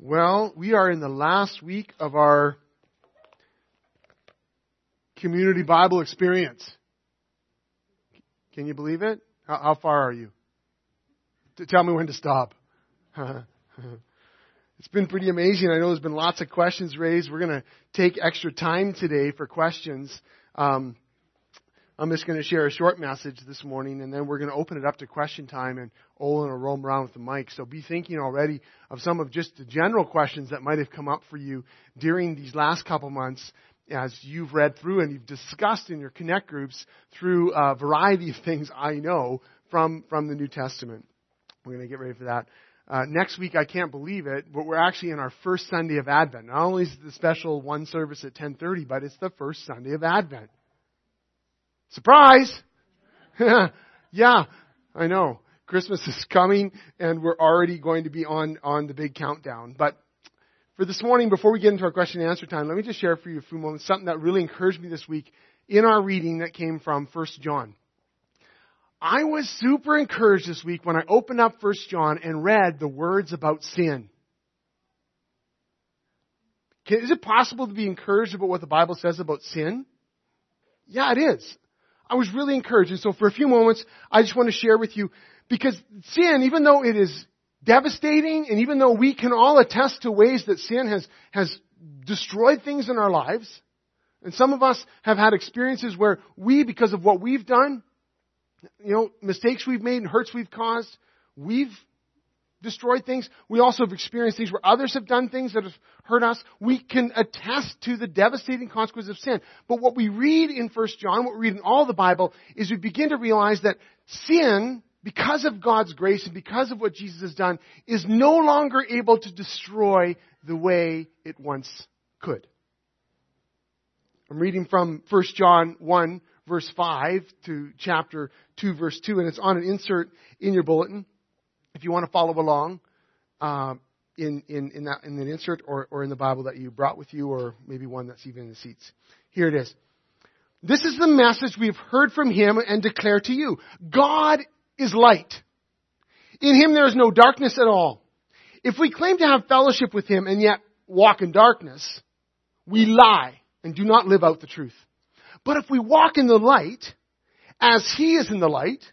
Well, we are in the last week of our community Bible experience. Can you believe it? How far are you? Tell me when to stop. It's been pretty amazing. I know there's been lots of questions raised. We're going to take extra time today for questions. I'm just going to share a short message this morning, and then we're going to open it up to question time, and Olin will roam around with the mic. So be thinking already of some of just the general questions that might have come up for you during these last couple months as you've read through and you've discussed in your connect groups through a variety of things I know from the New Testament. We're going to get ready for that. Next week, I can't believe it, but we're actually in our first Sunday of Advent. Not only is it the special one service at 10:30, but it's the first Sunday of Advent. Surprise! Yeah, I know. Christmas is coming, and we're already going to be on the big countdown. But for this morning, before we get into our question and answer time, let me just share for you a few moments something that really encouraged me this week in our reading that came from 1 John. I was super encouraged this week when I opened up 1 John and read the words about sin. Is it possible to be encouraged about what the Bible says about sin? Yeah, it is. I was really encouraged. And so for a few moments, I just want to share with you, because sin, even though it is devastating, and even though we can all attest to ways that sin has destroyed things in our lives, and some of us have had experiences where we, because of what we've done, mistakes we've made and hurts we've caused, we've destroyed things. We also have experienced things where others have done things that have hurt us. We can attest to the devastating consequences of sin. But what we read in 1 John, what we read in all the Bible, is we begin to realize that sin, because of God's grace and because of what Jesus has done, is no longer able to destroy the way it once could. I'm reading from 1 John 1, verse 5 to chapter 2, verse 2, and it's on an insert in your bulletin. If you want to follow along in an insert or in the Bible that you brought with you, or maybe one that's even in the seats. Here it is. This is the message we've heard from him and declare to you. God is light. In him there is no darkness at all. If we claim to have fellowship with him and yet walk in darkness, we lie and do not live out the truth. But if we walk in the light, as he is in the light,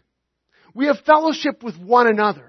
we have fellowship with one another.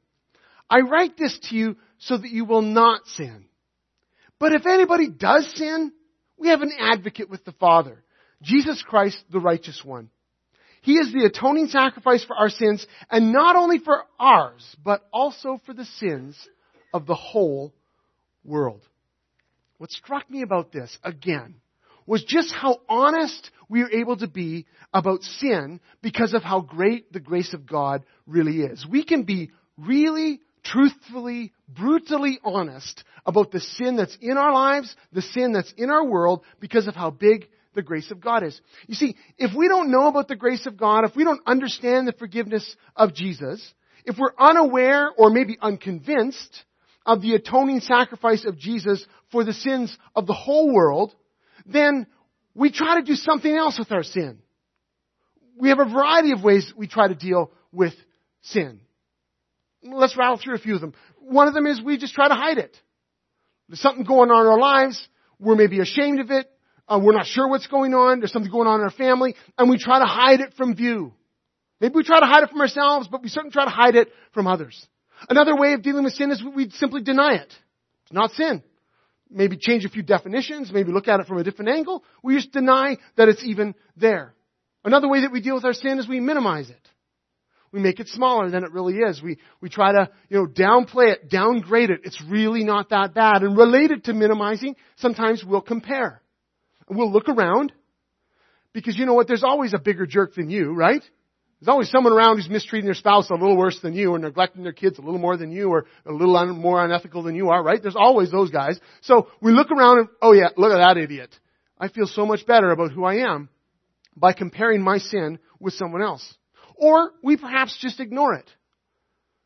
I write this to you so that you will not sin. But if anybody does sin, we have an advocate with the Father, Jesus Christ, the righteous one. He is the atoning sacrifice for our sins, and not only for ours, but also for the sins of the whole world. What struck me about this, again, was just how honest we are able to be about sin because of how great the grace of God really is. We can be really truthfully, brutally honest about the sin that's in our lives, the sin that's in our world, because of how big the grace of God is. You see, if we don't know about the grace of God, if we don't understand the forgiveness of Jesus, if we're unaware or maybe unconvinced of the atoning sacrifice of Jesus for the sins of the whole world, then we try to do something else with our sin. We have a variety of ways we try to deal with sin. Let's rattle through a few of them. One of them is we just try to hide it. There's something going on in our lives. We're maybe ashamed of it. We're not sure what's going on. There's something going on in our family. And we try to hide it from view. Maybe we try to hide it from ourselves, but we certainly try to hide it from others. Another way of dealing with sin is we simply deny it. It's not sin. Maybe change a few definitions. Maybe look at it from a different angle. We just deny that it's even there. Another way that we deal with our sin is we minimize it. We make it smaller than it really is. We try to, downplay it, downgrade it. It's really not that bad. And related to minimizing, sometimes we'll compare. And we'll look around because, there's always a bigger jerk than you, right? There's always someone around who's mistreating their spouse a little worse than you or neglecting their kids a little more than you or a little more unethical than you are, right? There's always those guys. So we look around and, oh yeah, look at that idiot. I feel so much better about who I am by comparing my sin with someone else. Or we perhaps just ignore it.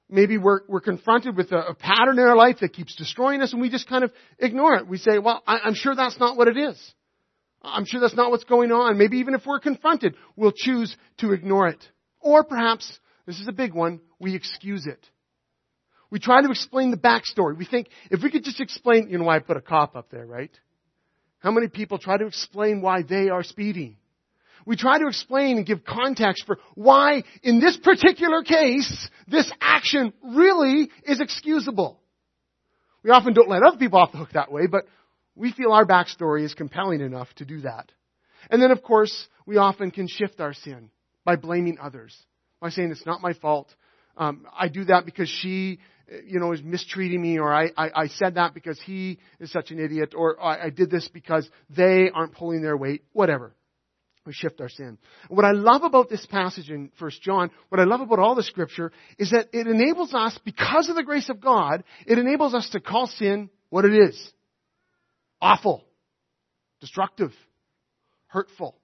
Maybe we're confronted with a pattern in our life that keeps destroying us and we just kind of ignore it. We say, well, I'm sure that's not what it is. I'm sure that's not what's going on. Maybe even if we're confronted, we'll choose to ignore it. Or perhaps, this is a big one, we excuse it. We try to explain the backstory. We think, if we could just explain, you know why I put a cop up there, right? How many people try to explain why they are speeding? We try to explain and give context for why, in this particular case, this action really is excusable. We often don't let other people off the hook that way, but we feel our backstory is compelling enough to do that. And then, of course, we often can shift our sin by blaming others, by saying it's not my fault. I do that because she, you know, is mistreating me, or I said that because he is such an idiot, or I did this because they aren't pulling their weight, whatever. We shift our sin. What I love about this passage in 1 John, what I love about all the scripture, is that it enables us, because of the grace of God, it enables us to call sin what it is. Awful, destructive, hurtful,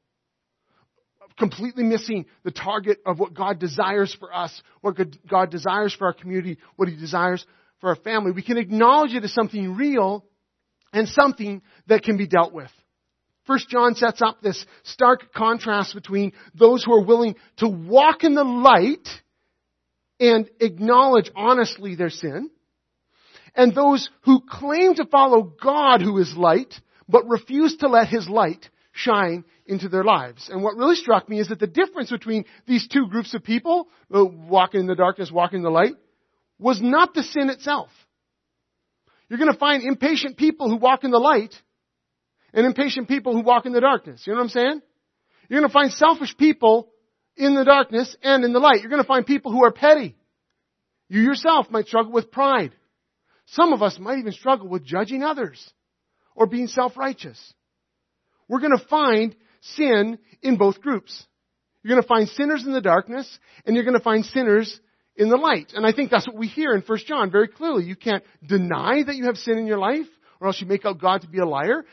completely missing the target of what God desires for us, what God desires for our community, what He desires for our family. We can acknowledge it as something real and something that can be dealt with. 1 John sets up this stark contrast between those who are willing to walk in the light and acknowledge honestly their sin, and those who claim to follow God who is light, but refuse to let His light shine into their lives. And what really struck me is that the difference between these two groups of people, walking in the darkness, walking in the light, was not the sin itself. You're going to find impatient people who walk in the light and impatient people who walk in the darkness. You know what I'm saying? You're going to find selfish people in the darkness and in the light. You're going to find people who are petty. You yourself might struggle with pride. Some of us might even struggle with judging others or being self-righteous. We're going to find sin in both groups. You're going to find sinners in the darkness, and you're going to find sinners in the light. And I think that's what we hear in 1 John very clearly. You can't deny that you have sin in your life, or else you make out God to be a liar.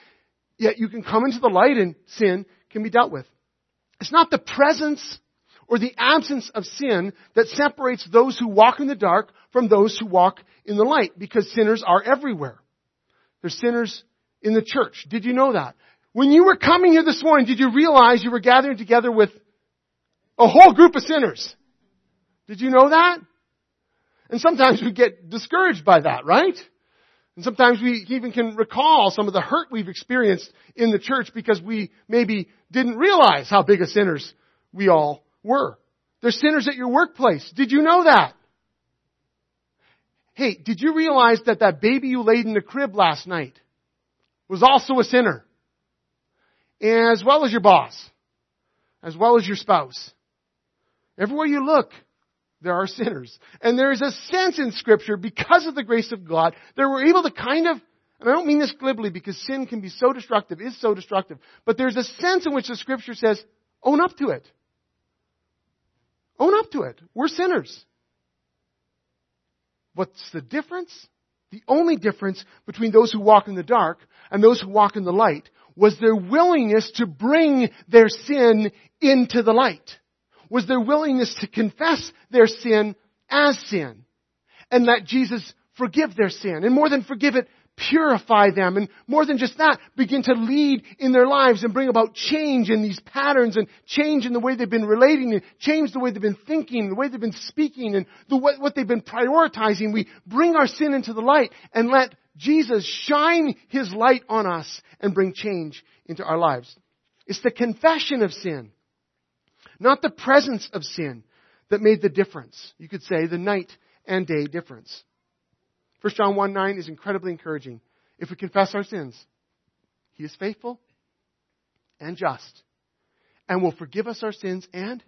Yet you can come into the light and sin can be dealt with. It's not the presence or the absence of sin that separates those who walk in the dark from those who walk in the light, because sinners are everywhere. There's sinners in the church. Did you know that? When you were coming here this morning, did you realize you were gathering together with a whole group of sinners? Did you know that? And sometimes we get discouraged by that, right? And sometimes we even can recall some of the hurt we've experienced in the church because we maybe didn't realize how big of sinners we all were. There's sinners at your workplace. Did you know that? Hey, did you realize that that baby you laid in the crib last night was also a sinner? As well as your boss. As well as your spouse. Everywhere you look, there are sinners. And there is a sense in Scripture, because of the grace of God, that we're able to kind of, and I don't mean this glibly because sin can be so destructive, is so destructive, but there's a sense in which the Scripture says, own up to it. Own up to it. We're sinners. What's the difference? The only difference between those who walk in the dark and those who walk in the light was their willingness to bring their sin into the light. Was their willingness to confess their sin as sin and let Jesus forgive their sin. And more than forgive it, purify them. And more than just that, begin to lead in their lives and bring about change in these patterns and change in the way they've been relating and change the way they've been thinking, the way they've been speaking and what they've been prioritizing. We bring our sin into the light and let Jesus shine His light on us and bring change into our lives. It's the confession of sin, not the presence of sin, that made the difference. You could say the night and day difference. 1 John 1:9 is incredibly encouraging. If we confess our sins, He is faithful and just and will forgive us our sins and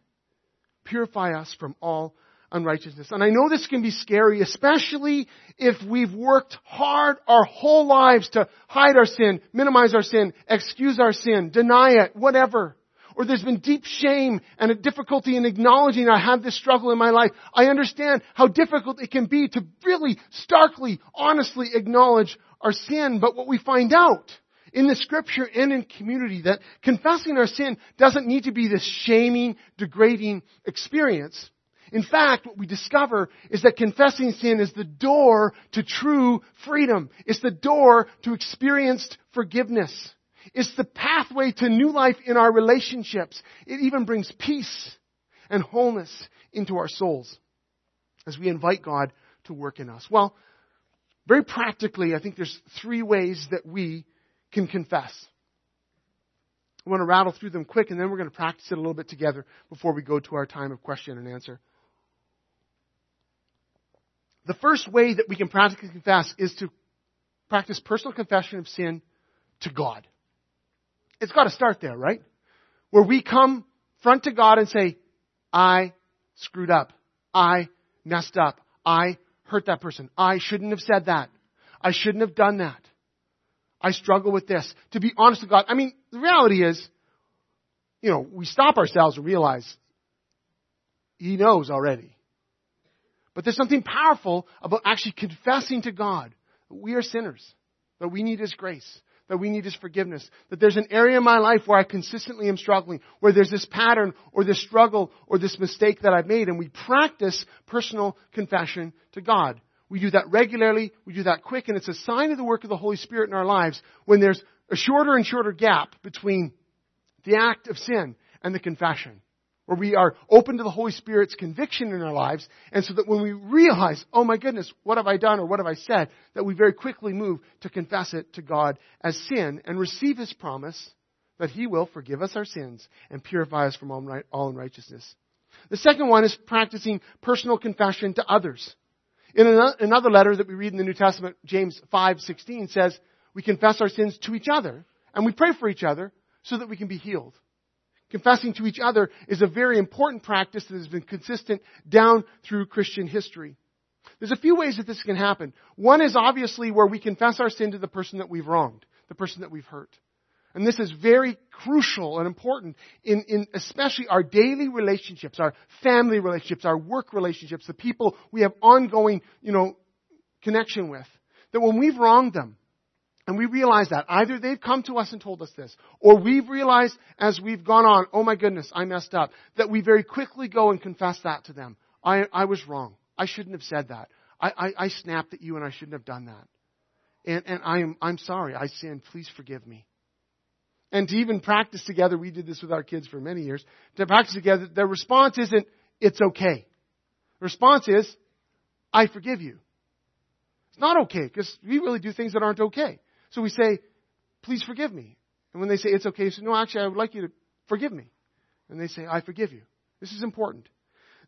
purify us from all unrighteousness. And I know this can be scary, especially if we've worked hard our whole lives to hide our sin, minimize our sin, excuse our sin, deny it, whatever. or there's been deep shame and a difficulty in acknowledging I have this struggle in my life, I understand how difficult it can be to really starkly, honestly acknowledge our sin. But what we find out in the scripture and in community, that confessing our sin doesn't need to be this shaming, degrading experience. In fact, what we discover is that confessing sin is the door to true freedom. It's the door to experienced forgiveness. It's the pathway to new life in our relationships. It even brings peace and wholeness into our souls as we invite God to work in us. Well, very practically, I think there's three ways that we can confess. I want to rattle through them quick, and then we're going to practice it a little bit together before we go to our time of question and answer. The first way that we can practically confess is to practice personal confession of sin to God. It's got to start there, right? Where we come front to God and say, I screwed up. I messed up. I hurt that person. I shouldn't have said that. I shouldn't have done that. I struggle with this. To be honest with God, I mean, the reality is, you know, we stop ourselves and realize He knows already. But there's something powerful about actually confessing to God that we are sinners, that we need His grace, that we need His forgiveness, that there's an area in my life where I consistently am struggling, where there's this pattern or this struggle or this mistake that I've made, and we practice personal confession to God. We do that regularly, we do that quick, and it's a sign of the work of the Holy Spirit in our lives when there's a shorter and shorter gap between the act of sin and the confession, where we are open to the Holy Spirit's conviction in our lives, and so that when we realize, oh my goodness, what have I done or what have I said, that we very quickly move to confess it to God as sin and receive His promise that He will forgive us our sins and purify us from all unrighteousness. The second one is practicing personal confession to others. In another letter that we read in the New Testament, James 5:16 says, we confess our sins to each other and we pray for each other so that we can be healed. Confessing to each other is a very important practice that has been consistent down through Christian history. There's a few ways that this can happen. One is obviously where we confess our sin to the person that we've wronged, the person that we've hurt. And this is very crucial and important in especially our daily relationships, our family relationships, our work relationships, the people we have ongoing, connection with. That when we've wronged them and we realize that, either they've come to us and told us this, or we've realized as we've gone on, oh my goodness, I messed up, that we very quickly go and confess that to them. I was wrong. I shouldn't have said that. I snapped at you and I shouldn't have done that. And I'm sorry. I sinned. Please forgive me. And to even practice together, we did this with our kids for many years, to practice together, their response isn't, it's okay. The response is, I forgive you. It's not okay, because we really do things that aren't okay. So we say, please forgive me. And when they say, it's okay, we say, no, actually, I would like you to forgive me. And they say, I forgive you. This is important.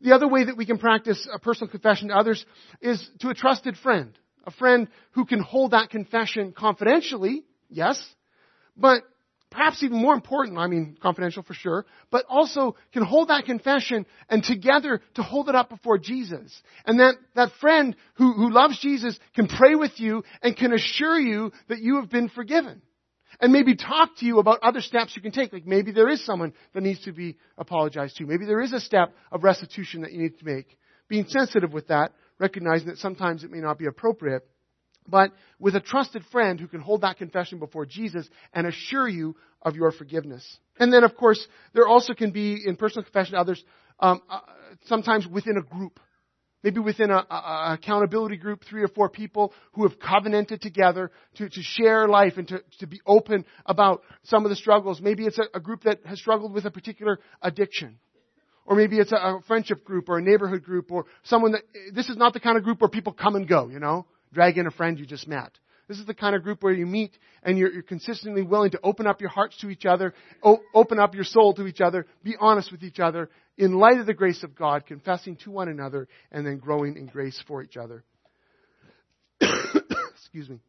The other way that we can practice a personal confession to others is to a trusted friend. A friend who can hold that confession confidentially, yes, but perhaps even more important, I mean, confidential for sure, but also can hold that confession and together to hold it up before Jesus. And that friend who loves Jesus can pray with you and can assure you that you have been forgiven. And maybe talk to you about other steps you can take. Like maybe there is someone that needs to be apologized to. Maybe there is a step of restitution that you need to make. Being sensitive with that, recognizing that sometimes it may not be appropriate. But with a trusted friend who can hold that confession before Jesus and assure you of your forgiveness. And then, of course, there also can be, in personal confession to others, sometimes within a group. Maybe within an accountability group, 3 or 4 people who have covenanted together to share life and to be open about some of the struggles. Maybe it's a group that has struggled with a particular addiction. Or maybe it's a friendship group or a neighborhood group or someone that, this is not the kind of group where people come and go, Drag in a friend you just met. This is the kind of group where you meet and you're consistently willing to open up your hearts to each other, open up your soul to each other, be honest with each other, in light of the grace of God, confessing to one another, and then growing in grace for each other. Excuse me.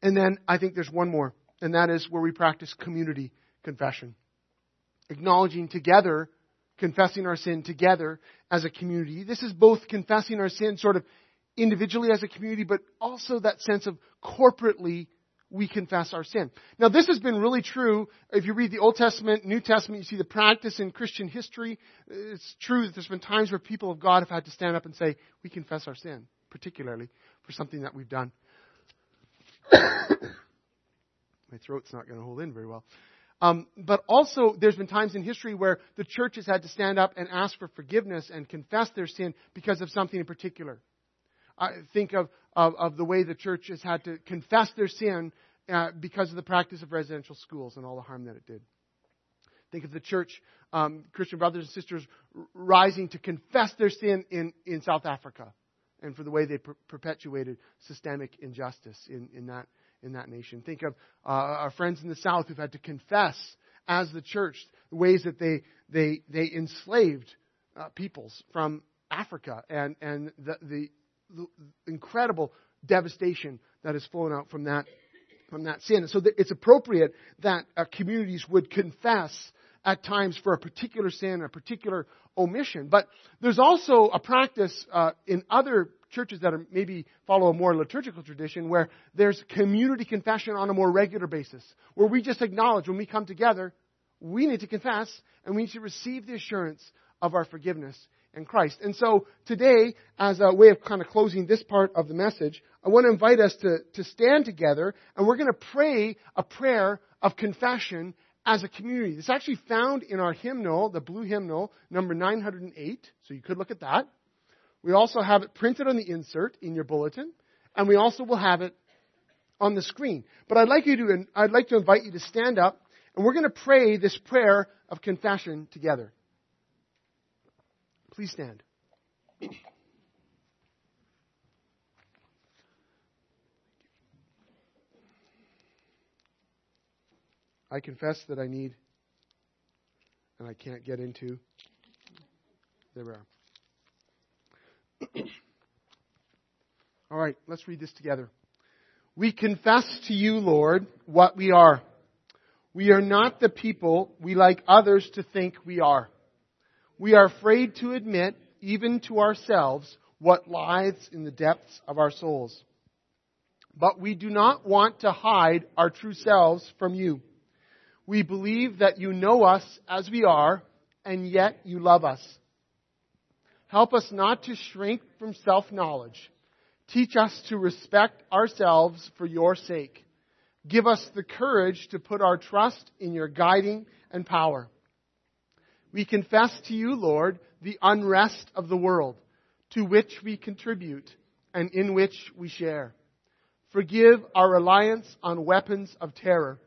And then I think there's one more, and that is where we practice community confession. Acknowledging together, confessing our sin together as a community. This is both confessing our sin sort of individually as a community, but also that sense of corporately we confess our sin. Now, this has been really true. If you read the Old Testament, New Testament, you see the practice in Christian history. It's true that there's been times where people of God have had to stand up and say, we confess our sin, particularly for something that we've done. My throat's not going to hold in very well. But also, there's been times in history where the church has had to stand up and ask for forgiveness and confess their sin because of something in particular. I think of the way the church has had to confess their sin because of the practice of residential schools and all the harm that it did. Think of the church, Christian brothers and sisters, rising to confess their sin in South Africa, and for the way they perpetuated systemic injustice in that nation. Think of our friends in the South who've had to confess as the church the ways that they enslaved peoples from Africa and the incredible devastation that has flown out from that sin. So it's appropriate that communities would confess at times for a particular sin, a particular omission. But there's also a practice in other churches that are maybe follow a more liturgical tradition where there's community confession on a more regular basis, where we just acknowledge when we come together, we need to confess and we need to receive the assurance of our forgiveness in Christ. And so today, as a way of kind of closing this part of the message, I want to invite us to stand together, and we're going to pray a prayer of confession as a community. It's actually found in our hymnal, the blue hymnal, number 908. So you could look at that. We also have it printed on the insert in your bulletin, and we also will have it on the screen. But I'd like to invite you to stand up, and we're going to pray this prayer of confession together. Please stand. I confess that I need and I can't get into. There we are. All right, let's read this together. We confess to you, Lord, what we are. We are not the people we like others to think we are. We are afraid to admit, even to ourselves, what lies in the depths of our souls. But we do not want to hide our true selves from you. We believe that you know us as we are, and yet you love us. Help us not to shrink from self-knowledge. Teach us to respect ourselves for your sake. Give us the courage to put our trust in your guiding and power. We confess to you, Lord, the unrest of the world, to which we contribute and in which we share. Forgive our reliance on weapons of terror,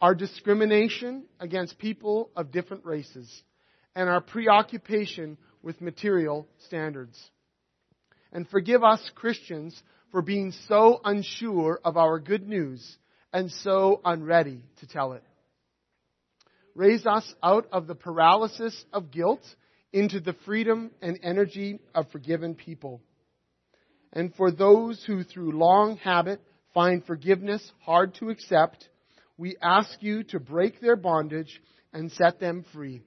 our discrimination against people of different races, and our preoccupation with material standards. And forgive us, Christians, for being so unsure of our good news and so unready to tell it. Raise us out of the paralysis of guilt into the freedom and energy of forgiven people. And for those who through long habit find forgiveness hard to accept, we ask you to break their bondage and set them free.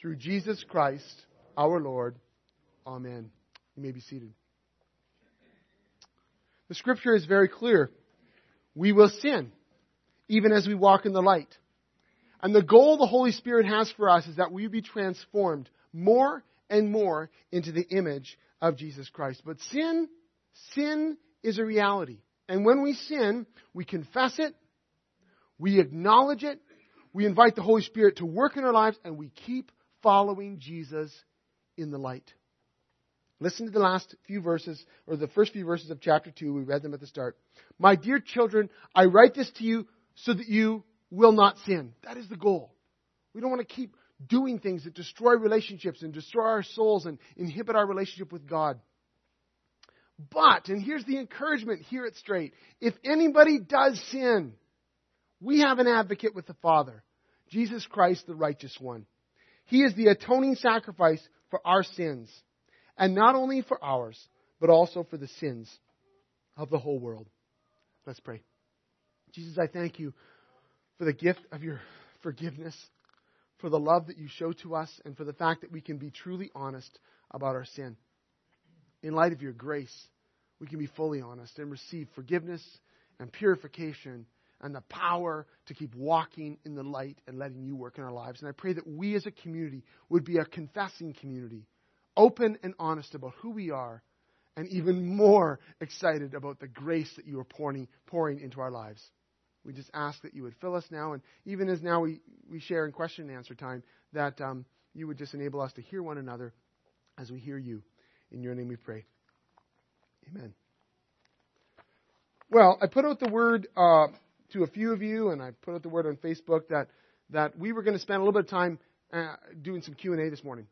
Through Jesus Christ, our Lord. Amen. You may be seated. The scripture is very clear. We will sin, even as we walk in the light. And the goal the Holy Spirit has for us is that we be transformed more and more into the image of Jesus Christ. But sin is a reality. And when we sin, we confess it, we acknowledge it, we invite the Holy Spirit to work in our lives, and we keep following Jesus in the light. Listen to the last few verses, or the first few verses of chapter 2. We read them at the start. My dear children, I write this to you so that you will not sin. That is the goal. We don't want to keep doing things that destroy relationships and destroy our souls and inhibit our relationship with God. But, and here's the encouragement, hear it straight. If anybody does sin, we have an advocate with the Father, Jesus Christ, the righteous one. He is the atoning sacrifice for our sins, and not only for ours, but also for the sins of the whole world. Let's pray. Jesus, I thank you for the gift of your forgiveness, for the love that you show to us, and for the fact that we can be truly honest about our sin. In light of your grace, we can be fully honest and receive forgiveness and purification and the power to keep walking in the light and letting you work in our lives. And I pray that we as a community would be a confessing community, open and honest about who we are, and even more excited about the grace that you are pouring into our lives. We just ask that you would fill us now, and even as now we share in question and answer time, that you would just enable us to hear one another as we hear you. In your name we pray. Amen. Well, I put out the word to a few of you, and I put out the word on Facebook that we were going to spend a little bit of time doing some Q&A this morning.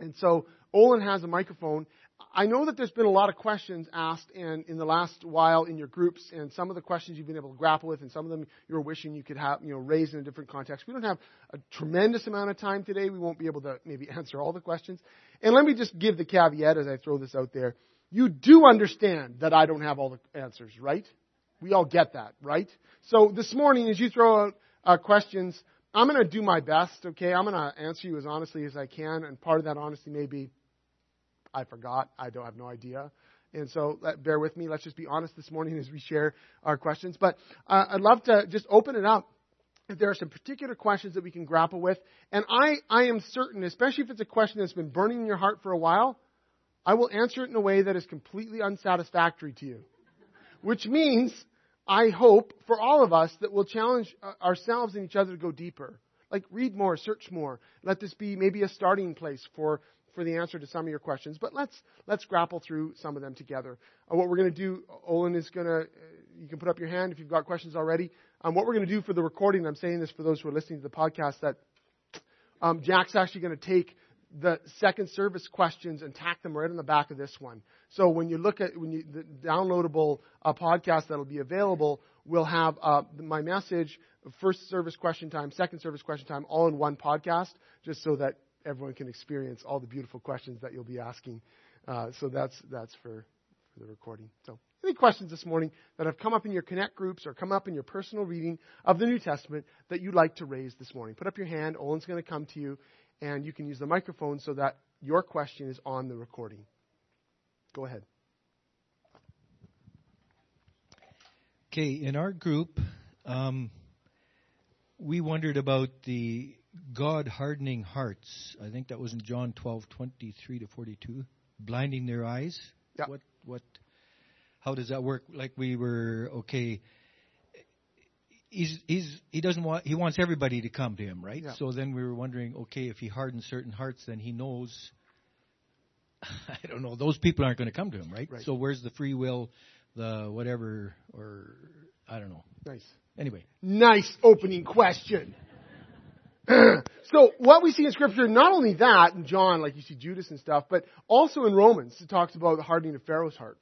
And so Olin has a microphone. I know that there's been a lot of questions asked and in the last while in your groups, and some of the questions you've been able to grapple with, and some of them you're wishing you could have, raise in a different context. We don't have a tremendous amount of time today. We won't be able to maybe answer all the questions. And let me just give the caveat as I throw this out there. You do understand that I don't have all the answers, right? We all get that, right? So this morning, as you throw out questions, I'm going to do my best, okay? I'm going to answer you as honestly as I can, and part of that honesty may be, I forgot, I don't have no idea. And so bear with me. Let's just be honest this morning as we share our questions. But I'd love to just open it up if there are some particular questions that we can grapple with. And I am certain, especially if it's a question that's been burning in your heart for a while, I will answer it in a way that is completely unsatisfactory to you, which means I hope for all of us that we'll challenge ourselves and each other to go deeper. Like read more, search more. Let this be maybe a starting place for the answer to some of your questions. But let's grapple through some of them together. What we're going to do, Olin is going to, you can put up your hand if you've got questions already. What we're going to do for the recording, I'm saying this for those who are listening to the podcast, that Jack's actually going to take the second service questions and tack them right on the back of this one. So when you look at the downloadable podcast that'll be available, we'll have my message, first service question time, second service question time, all in one podcast, just so that everyone can experience all the beautiful questions that you'll be asking. So that's for the recording. So any questions this morning that have come up in your Connect groups or come up in your personal reading of the New Testament that you'd like to raise this morning? Put up your hand. Olin's going to come to you. And you can use the microphone so that your question is on the recording. Go ahead. Okay, in our group, we wondered about the God hardening hearts. I think that was in John 12:23-42, blinding their eyes. Yep. What? How does that work? Like we were okay. He wants everybody to come to him, right? Yeah. So then we were wondering, okay, if he hardens certain hearts, then he knows, I don't know, those people aren't going to come to him, right? So where's the free will, the whatever, or I don't know. Nice. Anyway. Nice opening question. So what we see in Scripture, not only that in John, like you see Judas and stuff, but also in Romans, it talks about the hardening of Pharaoh's heart.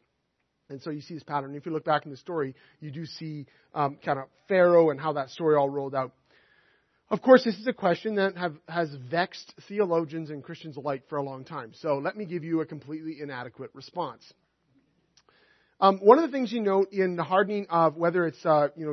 And so you see this pattern. If you look back in the story, you do see kind of Pharaoh and how that story all rolled out. Of course, this is a question that has vexed theologians and Christians alike for a long time. So let me give you a completely inadequate response. One of the things you note in the hardening of whether it's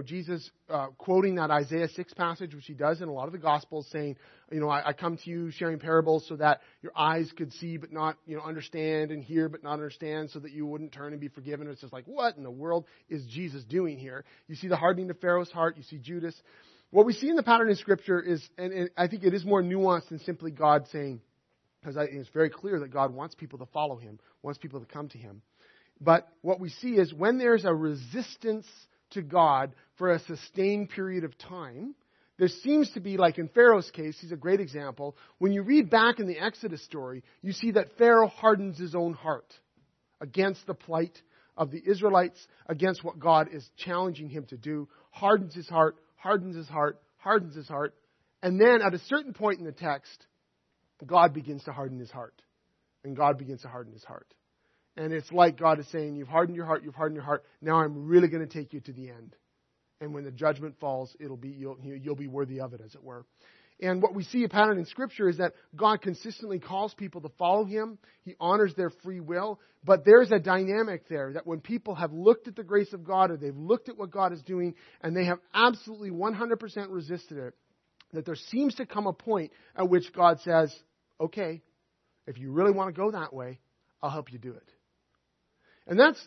Jesus quoting that Isaiah 6 passage, which he does in a lot of the Gospels, saying, I come to you sharing parables so that your eyes could see but not understand, and hear but not understand, so that you wouldn't turn and be forgiven. It's just like, what in the world is Jesus doing here? You see the hardening of Pharaoh's heart. You see Judas. What we see in the pattern in Scripture is, and I think it is more nuanced than simply God saying, because it's very clear that God wants people to follow him, wants people to come to him. But what we see is when there's a resistance to God for a sustained period of time, there seems to be, like in Pharaoh's case, he's a great example. When you read back in the Exodus story, you see that Pharaoh hardens his own heart against the plight of the Israelites, against what God is challenging him to do, hardens his heart. And then at a certain point in the text, God begins to harden his heart. And it's like God is saying, you've hardened your heart. Now I'm really going to take you to the end. And when the judgment falls, you'll be worthy of it, as it were. And what we see a pattern in Scripture is that God consistently calls people to follow him. He honors their free will. But there's a dynamic there that when people have looked at the grace of God, or they've looked at what God is doing, and they have absolutely 100% resisted it, that there seems to come a point at which God says, okay, if you really want to go that way, I'll help you do it. And that's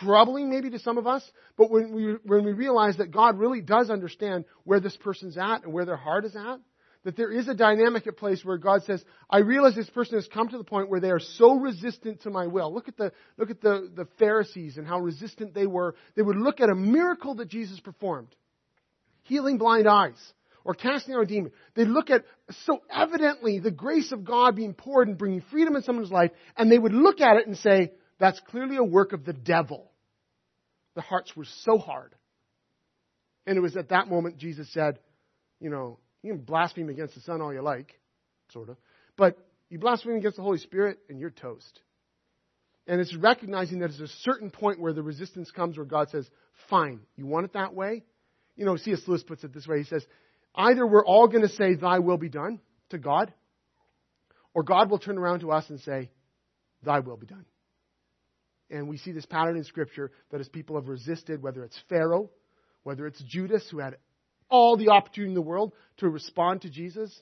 troubling maybe to some of us, but when we realize that God really does understand where this person's at and where their heart is at, that there is a dynamic at place where God says, I realize this person has come to the point where they are so resistant to my will. Look at the Pharisees and how resistant they were. They would look at a miracle that Jesus performed, healing blind eyes or casting out a demon. They look at so evidently the grace of God being poured and bringing freedom in someone's life, and they would look at it and say, that's clearly a work of the devil. The hearts were so hard. And it was at that moment Jesus said, you can blaspheme against the Son all you like, sort of. But you blaspheme against the Holy Spirit and you're toast. And it's recognizing that there's a certain point where the resistance comes where God says, fine, you want it that way? C.S. Lewis puts it this way. He says, either we're all going to say, thy will be done to God, or God will turn around to us and say, thy will be done. And we see this pattern in Scripture that as people have resisted, whether it's Pharaoh, whether it's Judas, who had all the opportunity in the world to respond to Jesus.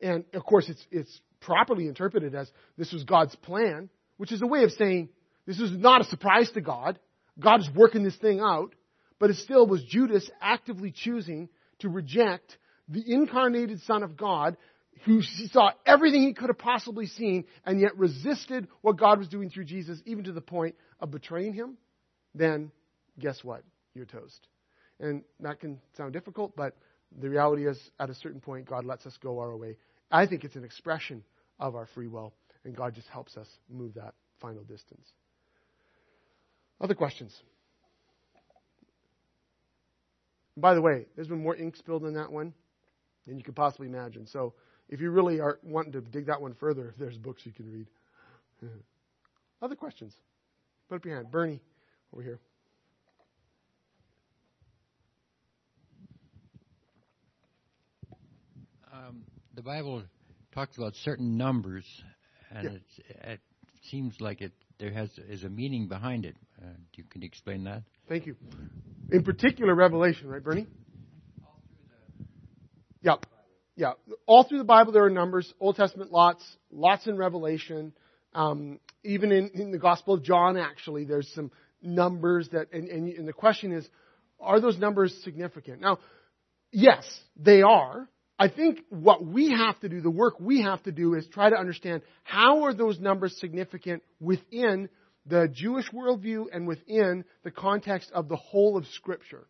And, of course, it's properly interpreted as this was God's plan, which is a way of saying this is not a surprise to God. God is working this thing out. But it still was Judas actively choosing to reject the incarnated Son of God, who saw everything he could have possibly seen and yet resisted what God was doing through Jesus, even to the point of betraying him. Then guess what? You're toast. And that can sound difficult, but the reality is at a certain point, God lets us go our way. I think it's an expression of our free will, and God just helps us move that final distance. Other questions? By the way, there's been more ink spilled on that one than you could possibly imagine. So if you really are wanting to dig that one further, there's books you can read. Other questions? Put up your hand. Bernie, over here. The Bible talks about certain numbers, and it seems like there is a meaning behind it. You can explain that? Thank you. In particular, Revelation, right, Bernie? Yeah. All through the Bible, there are numbers. Old Testament lots in Revelation. Even in the Gospel of John, actually, there's some numbers that, and the question is, are those numbers significant? Now, yes, they are. I think what we have to do, the work we have to do, is try to understand how are those numbers significant within the Jewish worldview and within the context of the whole of Scripture.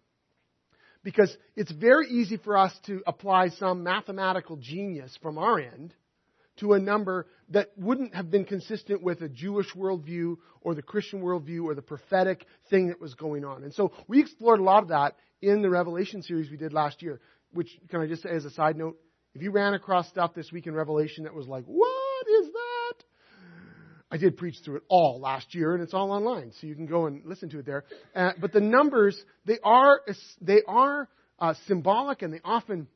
Because it's very easy for us to apply some mathematical genius from our end to a number that wouldn't have been consistent with a Jewish worldview or the Christian worldview or the prophetic thing that was going on. And so we explored a lot of that in the Revelation series we did last year, which, can I just say as a side note, if you ran across stuff this week in Revelation that was like, what is that? I did preach through it all last year, and it's all online, so you can go and listen to it there. But the numbers, they are symbolic, and they often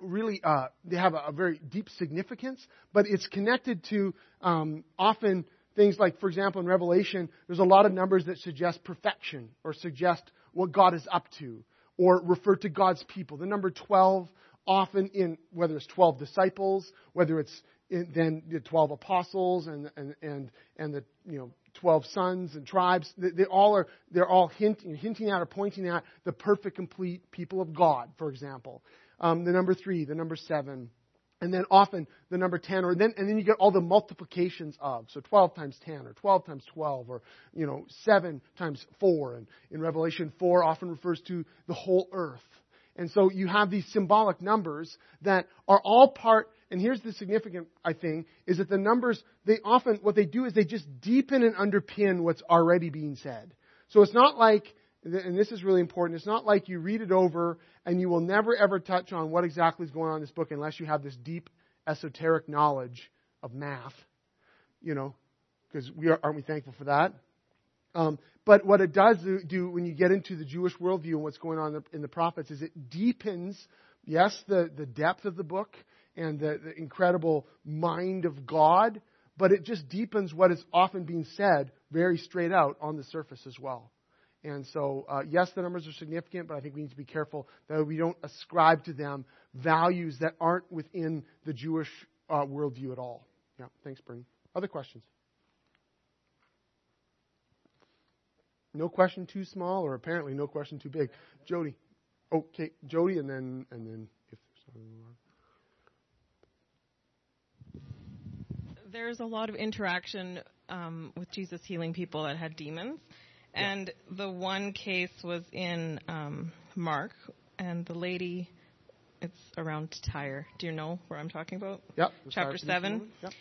really they have a very deep significance, but it's connected to often things like, for example, in Revelation, there's a lot of numbers that suggest perfection or suggest what God is up to or refer to God's people. The number 12 often in, whether it's 12 disciples, whether it's then the 12 apostles and the 12 sons and tribes, they're all hinting at or pointing at the perfect, complete people of God, for example. The number 3, the number 7, and then often the number 10, and then you get all the multiplications of, so 12 times 10 or 12 times 12 or 7 times 4, and in Revelation 4 often refers to the whole earth. And so you have these symbolic numbers that are all part. And here's the significant, I think, is that the numbers, they often, what they do is they just deepen and underpin what's already being said. So it's not like, and this is really important, it's not like you read it over and you will never ever touch on what exactly is going on in this book unless you have this deep esoteric knowledge of math, because aren't we thankful for that? But what it does do when you get into the Jewish worldview and what's going on in the prophets is it deepens, yes, the depth of the book and the incredible mind of God, but it just deepens what is often being said very straight out on the surface as well. And so, yes, the numbers are significant, but I think we need to be careful that we don't ascribe to them values that aren't within the Jewish worldview at all. Yeah, thanks, Bernie. Other questions? No question too small, or apparently no question too big. Jody. Okay, Jody, and then if there's something wrong. There's a lot of interaction with Jesus healing people that had demons. Yeah. And the one case was in Mark, and the lady, it's around Tyre. Do you know where I'm talking about? Yep. Chapter 7. Yep.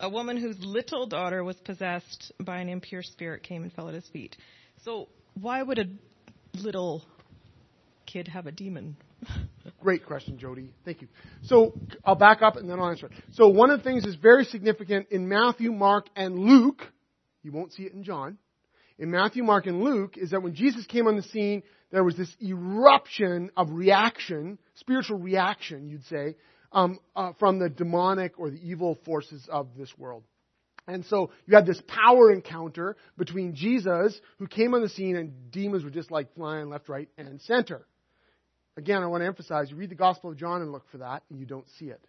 A woman whose little daughter was possessed by an impure spirit came and fell at his feet. So why would a little kid have a demon? Great question, Jody. Thank you. So I'll back up and then I'll answer it. So one of the things that's very significant in Matthew, Mark, and Luke, you won't see it in John, in Matthew, Mark, and Luke, is that when Jesus came on the scene, there was this eruption of reaction, spiritual reaction, you'd say, from the demonic or the evil forces of this world. And so you had this power encounter between Jesus, who came on the scene, and demons were just like flying left, right, and center. Again, I want to emphasize, you read the Gospel of John and look for that, and you don't see it.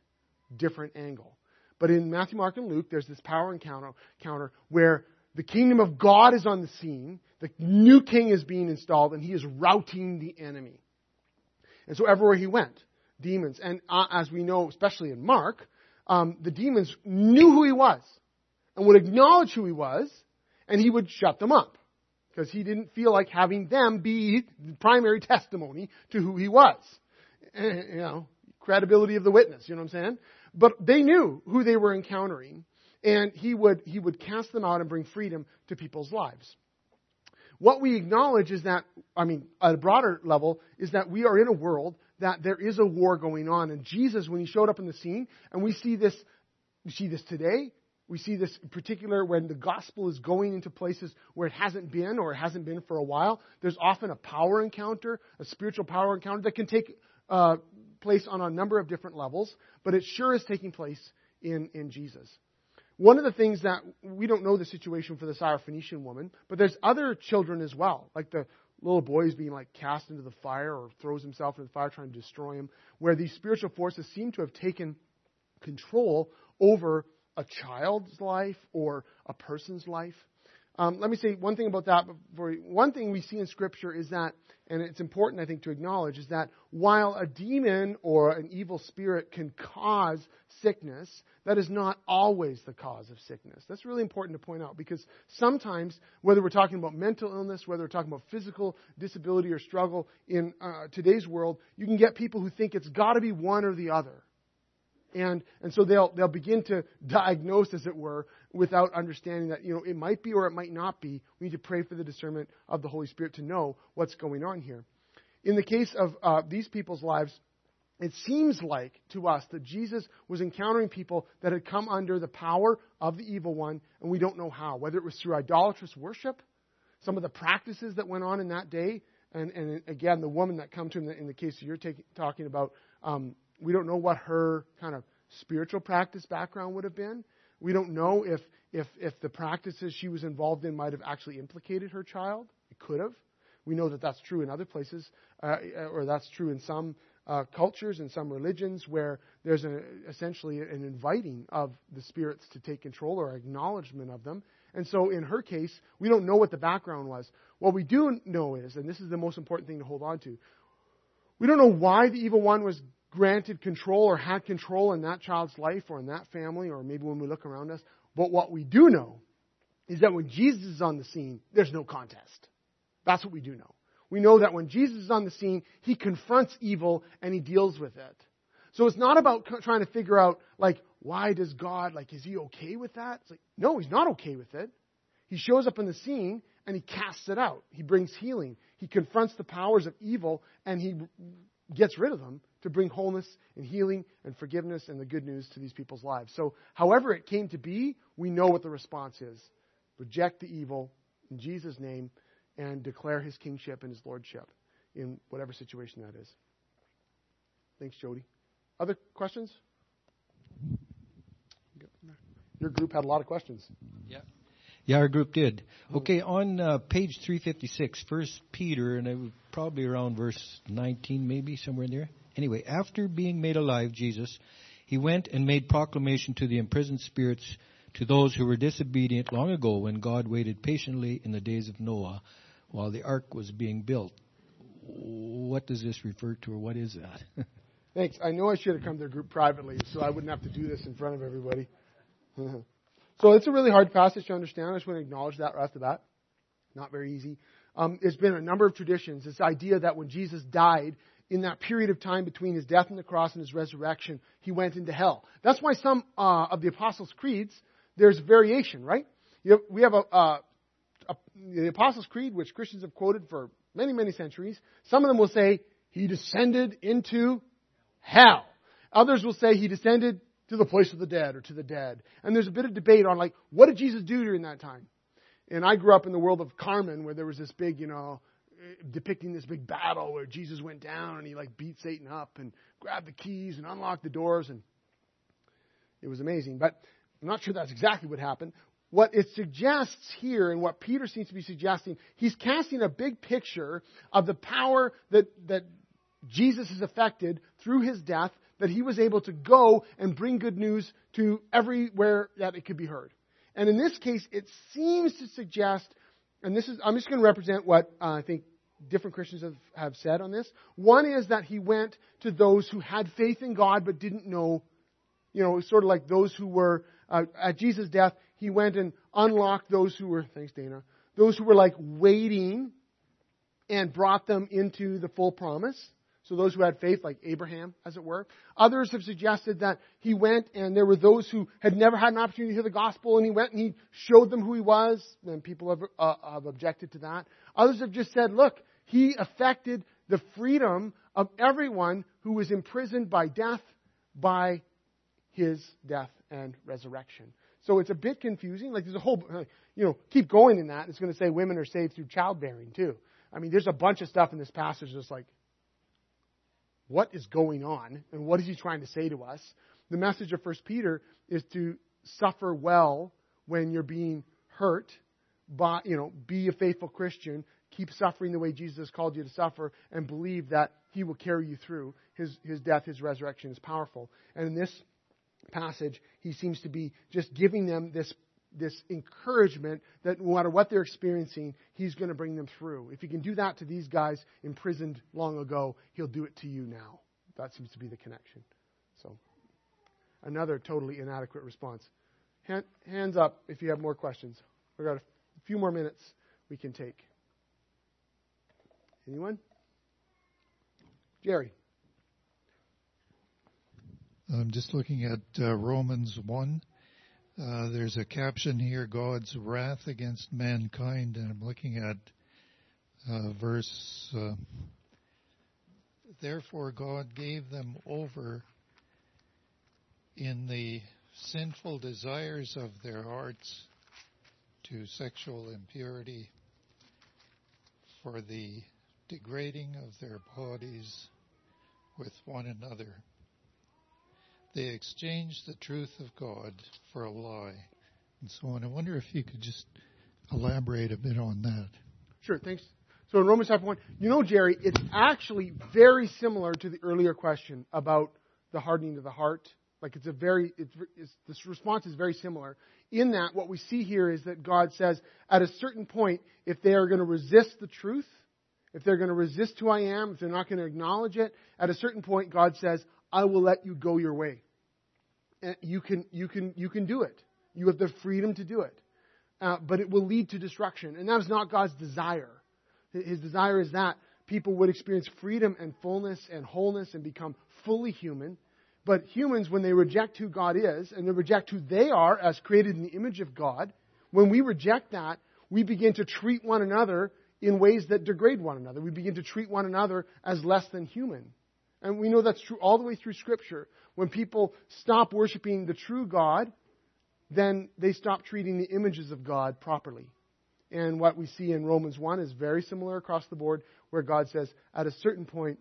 Different angle. But in Matthew, Mark, and Luke, there's this power encounter where the kingdom of God is on the scene, the new king is being installed, and he is routing the enemy. And so everywhere he went, demons. And as we know, especially in Mark, the demons knew who he was and would acknowledge who he was, and he would shut them up. Because he didn't feel like having them be the primary testimony to who he was. You know, credibility of the witness, you know what I'm saying? But they knew who they were encountering, and he would cast them out and bring freedom to people's lives. What we acknowledge is that, at a broader level, is that we are in a world that there is a war going on. And Jesus, when he showed up in the scene, and we see this today, we see this in particular when the gospel is going into places where it hasn't been or it hasn't been for a while. There's often a power encounter, a spiritual power encounter that can take place on a number of different levels, but it sure is taking place in Jesus. One of the things that we don't know the situation for the Syrophoenician woman, but there's other children as well, like the little boy is being cast into the fire or throws himself into the fire trying to destroy him, where these spiritual forces seem to have taken control over a child's life or a person's life. Let me say one thing about that. One thing we see in Scripture is that, and it's important, I think, to acknowledge, is that while a demon or an evil spirit can cause sickness, that is not always the cause of sickness. That's really important to point out, because sometimes, whether we're talking about mental illness, whether we're talking about physical disability or struggle in today's world, you can get people who think it's got to be one or the other. And so they'll begin to diagnose, as it were, without understanding that, it might be or it might not be. We need to pray for the discernment of the Holy Spirit to know what's going on here. In the case of these people's lives, it seems like to us that Jesus was encountering people that had come under the power of the evil one, and we don't know how. Whether it was through idolatrous worship, some of the practices that went on in that day, and again, the woman that come to him in the case you're talking about, we don't know what her kind of spiritual practice background would have been. We don't know if the practices she was involved in might have actually implicated her child. It could have. We know that that's true in other places, or that's true in some cultures and some religions where there's essentially an inviting of the spirits to take control or acknowledgement of them. And so in her case, we don't know what the background was. What we do know is, and this is the most important thing to hold on to, we don't know why the evil one was granted control or had control in that child's life or in that family or maybe when we look around us. But what we do know is that when Jesus is on the scene, there's no contest. That's what we do know. We know that when Jesus is on the scene, he confronts evil and he deals with it. So it's not about trying to figure out, why does God, is he okay with that? It's no, he's not okay with it. He shows up on the scene and he casts it out. He brings healing. He confronts the powers of evil and he gets rid of them to bring wholeness and healing and forgiveness and the good news to these people's lives. So however it came to be, we know what the response is. Reject the evil in Jesus' name and declare his kingship and his lordship in whatever situation that is. Thanks, Jody. Other questions? Your group had a lot of questions. Yeah, our group did. Okay, on page 356, 1 Peter, and it was probably around verse 19 maybe, somewhere in there. Anyway, after being made alive, Jesus, he went and made proclamation to the imprisoned spirits to those who were disobedient long ago when God waited patiently in the days of Noah while the ark was being built. What does this refer to, or what is that? Thanks. I know I should have come to the group privately so I wouldn't have to do this in front of everybody. So it's a really hard passage to understand. I just want to acknowledge that right off the bat. Not very easy. There's been a number of traditions. This idea that when Jesus died, in that period of time between his death on the cross and his resurrection, he went into hell. That's why some of the Apostles' Creeds, there's variation, right? We have the Apostles' Creed, which Christians have quoted for many, many centuries. Some of them will say, he descended into hell. Others will say he descended to the place of the dead or to the dead. And there's a bit of debate on, like, what did Jesus do during that time? And I grew up in the world of Carmen, where there was this big, depicting this big battle where Jesus went down and he beat Satan up and grabbed the keys and unlocked the doors, and it was amazing. But I'm not sure that's exactly what happened. What it suggests here, and what Peter seems to be suggesting, he's casting a big picture of the power that Jesus has affected through his death, that he was able to go and bring good news to everywhere that it could be heard. And in this case, it seems to suggest, and this is, I'm just going to represent what I think different Christians have said on this. One is that he went to those who had faith in God but didn't know, sort of like those who were, at Jesus' death, he went and unlocked those who were, thanks Dana, those who were waiting, and brought them into the full promise. So those who had faith, like Abraham, as it were. Others have suggested that he went and there were those who had never had an opportunity to hear the gospel, and he went and he showed them who he was. And people have objected to that. Others have just said, look, he affected the freedom of everyone who was imprisoned by death by his death and resurrection. So it's a bit confusing. There's a whole, keep going in that. It's going to say women are saved through childbearing too. There's a bunch of stuff in this passage that's what is going on and what is he trying to say to us? The message of 1 Peter is to suffer well when you're being hurt, but, be a faithful Christian, keep suffering the way Jesus called you to suffer, and believe that he will carry you through. His death, his resurrection is powerful. And in this passage, he seems to be just giving them this encouragement that no matter what they're experiencing, he's going to bring them through. If he can do that to these guys imprisoned long ago, he'll do it to you now. That seems to be the connection. So, another totally inadequate response. Hands up if you have more questions. We've got a few more minutes we can take. Anyone? Jerry. I'm just looking at Romans 1. There's a caption here, God's wrath against mankind, and I'm looking at verse, therefore God gave them over in the sinful desires of their hearts to sexual impurity for the degrading of their bodies with one another. They exchanged the truth of God for a lie, and so on. I wonder if you could just elaborate a bit on that. Sure, thanks. So in Romans chapter 1, Jerry, it's actually very similar to the earlier question about the hardening of the heart. This response is very similar in that what we see here is that God says at a certain point, if they are going to resist the truth, if they're going to resist who I am, if they're not going to acknowledge it, at a certain point God says, I will let you go your way. And you can do it. You have the freedom to do it. But it will lead to destruction. And that is not God's desire. His desire is that people would experience freedom and fullness and wholeness and become fully human. But humans, when they reject who God is and they reject who they are as created in the image of God, when we reject that, we begin to treat one another in ways that degrade one another. We begin to treat one another as less than human. And we know that's true all the way through Scripture. When people stop worshiping the true God, then they stop treating the images of God properly. And what we see in Romans 1 is very similar across the board, where God says, at a certain point,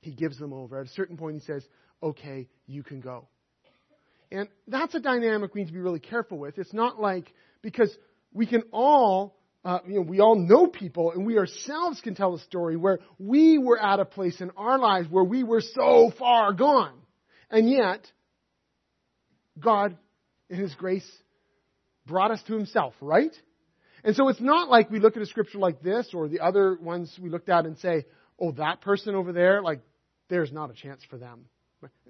he gives them over. At a certain point, he says, okay, you can go. And that's a dynamic we need to be really careful with. It's not because we can all... we all know people, and we ourselves can tell a story where we were at a place in our lives where we were so far gone. And yet, God, in his grace, brought us to himself, right? And so it's not like we look at a scripture like this or the other ones we looked at and say, oh, that person over there, like, there's not a chance for them.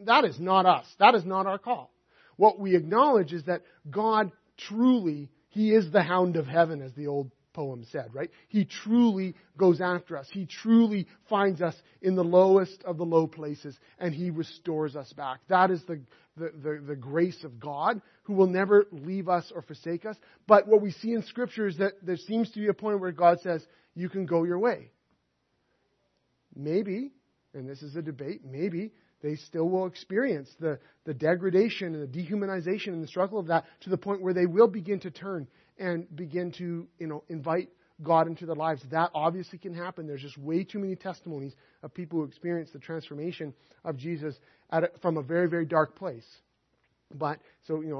That is not us. That is not our call. What we acknowledge is that God truly, he is the hound of heaven, as the old poem said, right? He truly goes after us. He truly finds us in the lowest of the low places, and he restores us back. That is the grace of God, who will never leave us or forsake us. But what we see in Scripture is that there seems to be a point where God says, you can go your way. Maybe, and this is a debate, maybe they still will experience the degradation and the dehumanization and the struggle of that to the point where they will begin to turn and begin to, invite God into their lives. That obviously can happen. There's just way too many testimonies of people who experience the transformation of Jesus from a very, very dark place. But,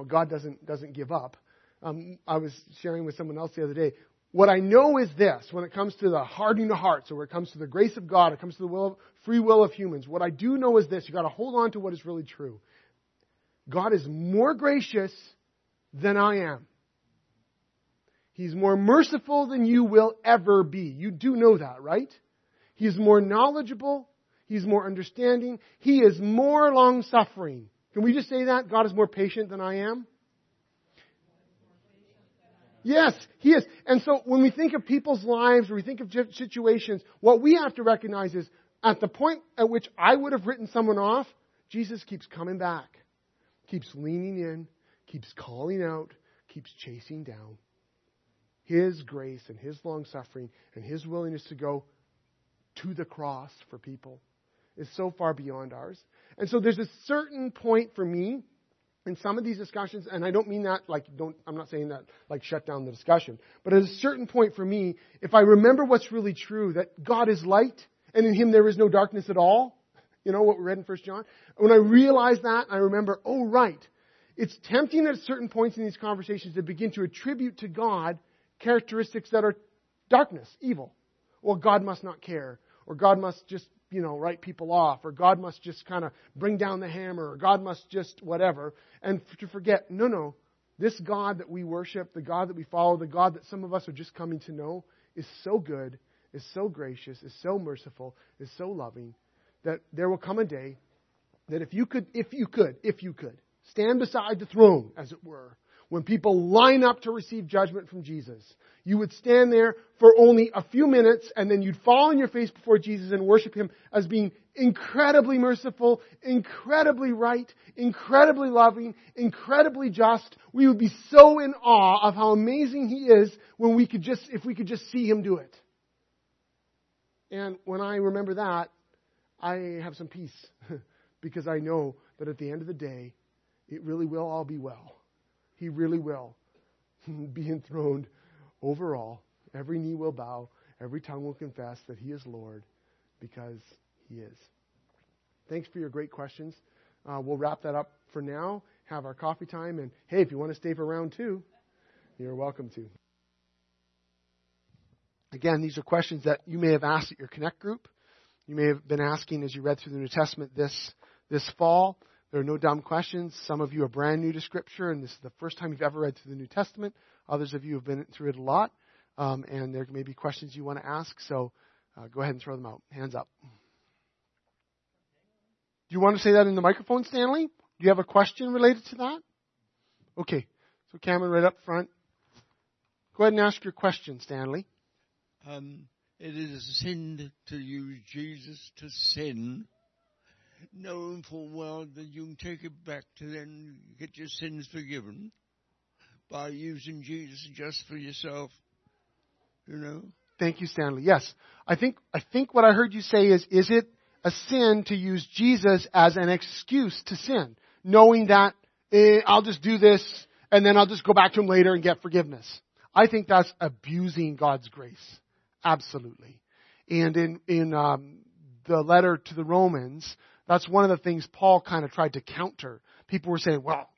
God doesn't give up. I was sharing with someone else the other day, what I know is this, when it comes to the hardening of hearts, or when it comes to the grace of God, it comes to the free will of humans, what I do know is this, you've got to hold on to what is really true. God is more gracious than I am. He's more merciful than you will ever be. You do know that, right? He's more knowledgeable. He's more understanding. He is more long-suffering. Can we just say that? God is more patient than I am? Yes, he is. And so when we think of people's lives, or we think of situations, what we have to recognize is at the point at which I would have written someone off, Jesus keeps coming back, keeps leaning in, keeps calling out, keeps chasing down. His grace and his long-suffering and his willingness to go to the cross for people is so far beyond ours. And so there's a certain point for me in some of these discussions, and I don't mean that like I'm not saying that like shut down the discussion, but at a certain point for me, if I remember what's really true, that God is light and in him there is no darkness at all, what we read in 1 John, when I realize that, I remember, oh right, it's tempting at certain points in these conversations to begin to attribute to God characteristics that are darkness, evil. Well, God must not care, or God must just, write people off, or God must just kind of bring down the hammer, or God must just whatever, and to forget, no, this God that we worship, the God that we follow, the God that some of us are just coming to know is so good, is so gracious, is so merciful, is so loving, that there will come a day that if you could stand beside the throne, as it were, when people line up to receive judgment from Jesus, you would stand there for only a few minutes and then you'd fall on your face before Jesus and worship him as being incredibly merciful, incredibly right, incredibly loving, incredibly just. We would be so in awe of how amazing he is when if we could just see him do it. And when I remember that, I have some peace because I know that at the end of the day, it really will all be well. He really will be enthroned over all. Every knee will bow. Every tongue will confess that he is Lord, because he is. Thanks for your great questions. We'll wrap that up for now. Have our coffee time. And hey, if you want to stay for round two, you're welcome to. Again, these are questions that you may have asked at your Connect group. You may have been asking as you read through the New Testament this fall. There are no dumb questions. Some of you are brand new to Scripture, and this is the first time you've ever read through the New Testament. Others of you have been through it a lot, and there may be questions you want to ask, so go ahead and throw them out. Hands up. Do you want to say that in the microphone, Stanley? Do you have a question related to that? Okay, so Cameron right up front. Go ahead and ask your question, Stanley. It is sin to use Jesus to sin, knowing full well that you can take it back to then get your sins forgiven by using Jesus just for yourself, Thank you, Stanley. Yes. I think what I heard you say is it a sin to use Jesus as an excuse to sin, knowing that I'll just do this and then I'll just go back to him later and get forgiveness? I think that's abusing God's grace. Absolutely. And in the letter to the Romans, that's one of the things Paul kind of tried to counter. People were saying, well,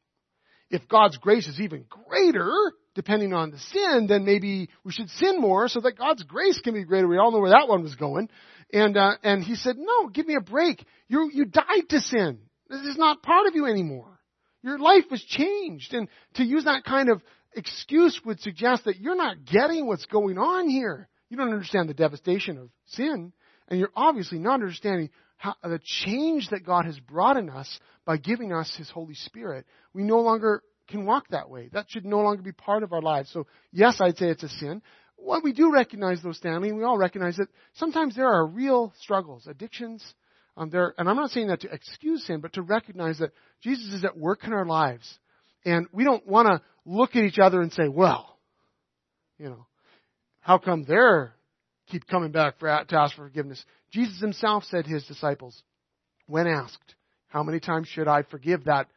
if God's grace is even greater, depending on the sin, then maybe we should sin more so that God's grace can be greater. We all know where that one was going. And he said, no, give me a break. You died to sin. This is not part of you anymore. Your life was changed. And to use that kind of excuse would suggest that you're not getting what's going on here. You don't understand the devastation of sin, and you're obviously not understanding how, the change that God has brought in us by giving us His Holy Spirit. We no longer can walk that way. That should no longer be part of our lives. So, yes, I'd say it's a sin. Well, we do recognize those, Stanley, and we all recognize that sometimes there are real struggles, addictions. And I'm not saying that to excuse sin, but to recognize that Jesus is at work in our lives. And we don't want to look at each other and say, well, you know, how come they're keep coming back to ask for forgiveness? Jesus himself said to his disciples, when asked, how many times should I forgive that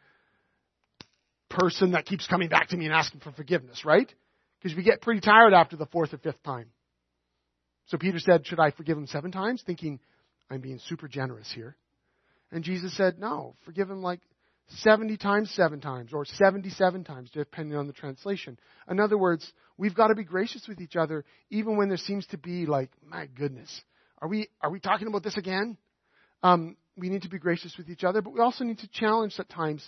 person that keeps coming back to me and asking for forgiveness, right? Because we get pretty tired after the fourth or fifth time. So Peter said, should I forgive him 7 times? Thinking, I'm being super generous here. And Jesus said, no, forgive him like 70 times 7 times or 77 times, depending on the translation. In other words, we've got to be gracious with each other, even when there seems to be like, my goodness, are we talking about this again? We need to be gracious with each other, but we also need to challenge at times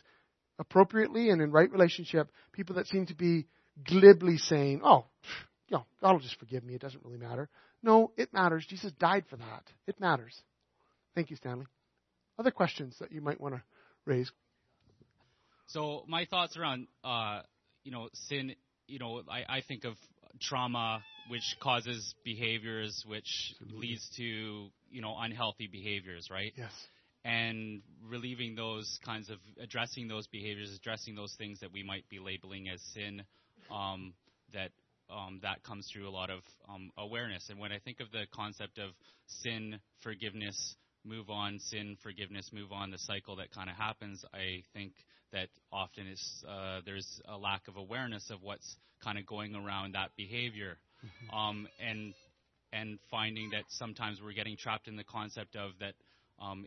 appropriately and in right relationship people that seem to be glibly saying, oh, you know, God will just forgive me. It doesn't really matter. No, it matters. Jesus died for that. It matters. Thank you, Stanley. Other questions that you might want to raise? So my thoughts around, sin, I think of trauma, which causes behaviors, which leads to, unhealthy behaviors, right? Yes. And relieving those kinds of, addressing those behaviors, addressing those things that we might be labeling as sin, that comes through a lot of awareness. And when I think of the concept of sin, forgiveness, move on, sin, forgiveness, move on, the cycle that kind of happens, I think that often there's a lack of awareness of what's kind of going around that behavior. And finding that sometimes we're getting trapped in the concept of that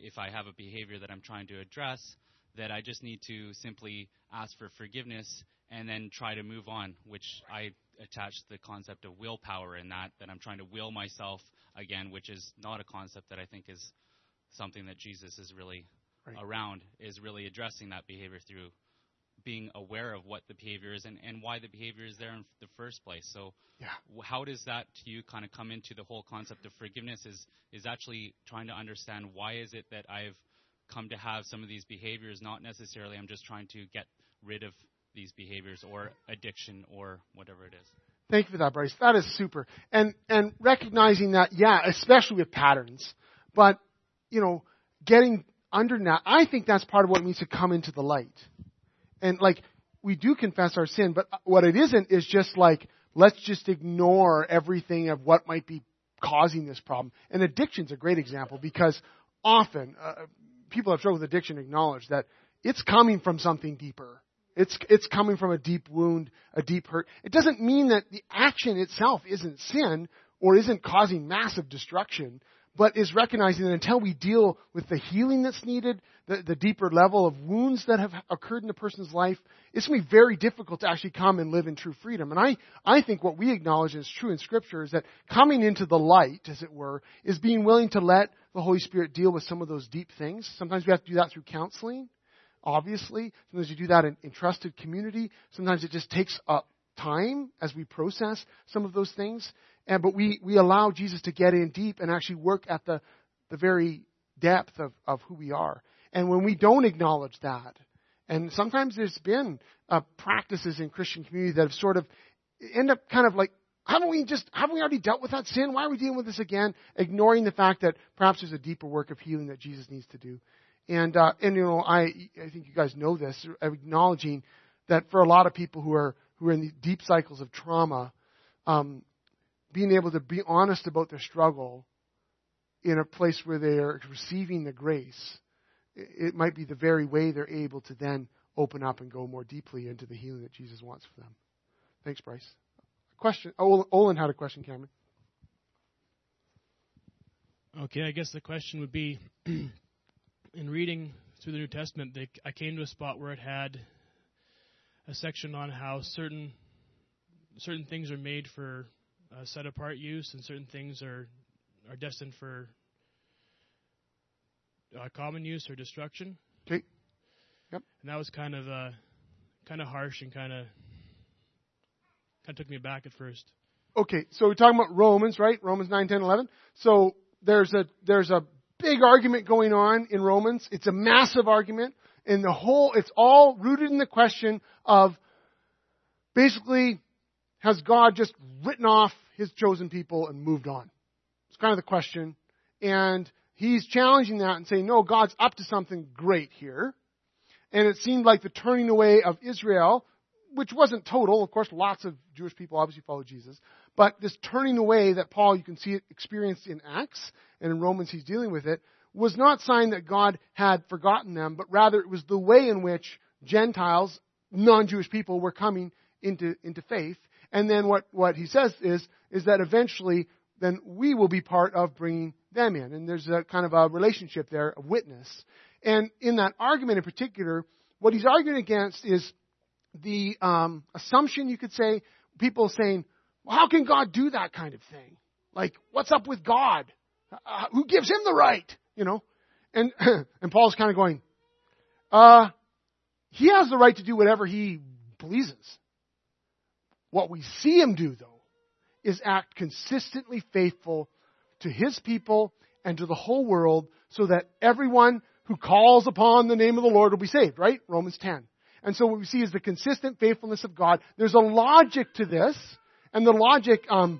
if I have a behavior that I'm trying to address, that I just need to simply ask for forgiveness and then try to move on, which I attach the concept of willpower in that I'm trying to will myself again, which is not a concept that I think is something that Jesus is really around, is really addressing that behavior through being aware of what the behavior is and why the behavior is there in the first place. So how does that to you kind of come into the whole concept of forgiveness is actually trying to understand why is it that I've come to have some of these behaviors, not necessarily I'm just trying to get rid of these behaviors or addiction or whatever it is. Thank you for that, Bryce. That is super. And recognizing that, especially with patterns, but, getting under that, I think that's part of what means to come into the light. And we do confess our sin, but what it isn't is just let's just ignore everything of what might be causing this problem. And addiction's a great example because often people have struggled with addiction acknowledge that it's coming from something deeper. It's coming from a deep wound, a deep hurt. It doesn't mean that the action itself isn't sin or isn't causing massive destruction, but is recognizing that until we deal with the healing that's needed, the deeper level of wounds that have occurred in a person's life, it's going to be very difficult to actually come and live in true freedom. And I think what we acknowledge is true in Scripture is that coming into the light, as it were, is being willing to let the Holy Spirit deal with some of those deep things. Sometimes we have to do that through counseling. Obviously, sometimes you do that in trusted community. Sometimes it just takes up time as we process some of those things. But we allow Jesus to get in deep and actually work at the very depth of who we are. And when we don't acknowledge that, and sometimes there's been practices in Christian community that have sort of end up kind of like, haven't we already dealt with that sin? Why are we dealing with this again? Ignoring the fact that perhaps there's a deeper work of healing that Jesus needs to do. I think you guys know this, acknowledging that for a lot of people who are in these deep cycles of trauma, being able to be honest about their struggle in a place where they are receiving the grace, it might be the very way they're able to then open up and go more deeply into the healing that Jesus wants for them. Thanks, Bryce. Question. Olin had a question, Cameron. Okay, I guess the question would be... In reading through the New Testament, I came to a spot where it had a section on how certain things are made for set-apart use and certain things are destined for common use or destruction. Okay. Yep. And that was kind of harsh and kind of Kind of took me aback at first. Okay, so we're talking about Romans, right? Romans 9, 10, 11. So there's a big argument going on in Romans. It's a massive argument. And it's all rooted in the question of basically, has God just written off his chosen people and moved on? It's kind of the question. And he's challenging that and saying, no, God's up to something great here. And it seemed like the turning away of Israel, which wasn't total. Of course, lots of Jewish people obviously followed Jesus. But this turning away that Paul, you can see it experienced in Acts, and in Romans he's dealing with it, was not a sign that God had forgotten them, but rather it was the way in which Gentiles, non-Jewish people, were coming into faith. And then what he says is that eventually then we will be part of bringing them in. And there's a kind of a relationship there of witness. And in that argument in particular, what he's arguing against is the assumption, you could say, people saying, well, how can God do that kind of thing? Like, what's up with God? Who gives him the right? You know? And Paul's kind of going, he has the right to do whatever he pleases. What we see him do, though, is act consistently faithful to his people and to the whole world so that everyone who calls upon the name of the Lord will be saved, right? Romans 10. And so what we see is the consistent faithfulness of God. There's a logic to this. And the logic, guy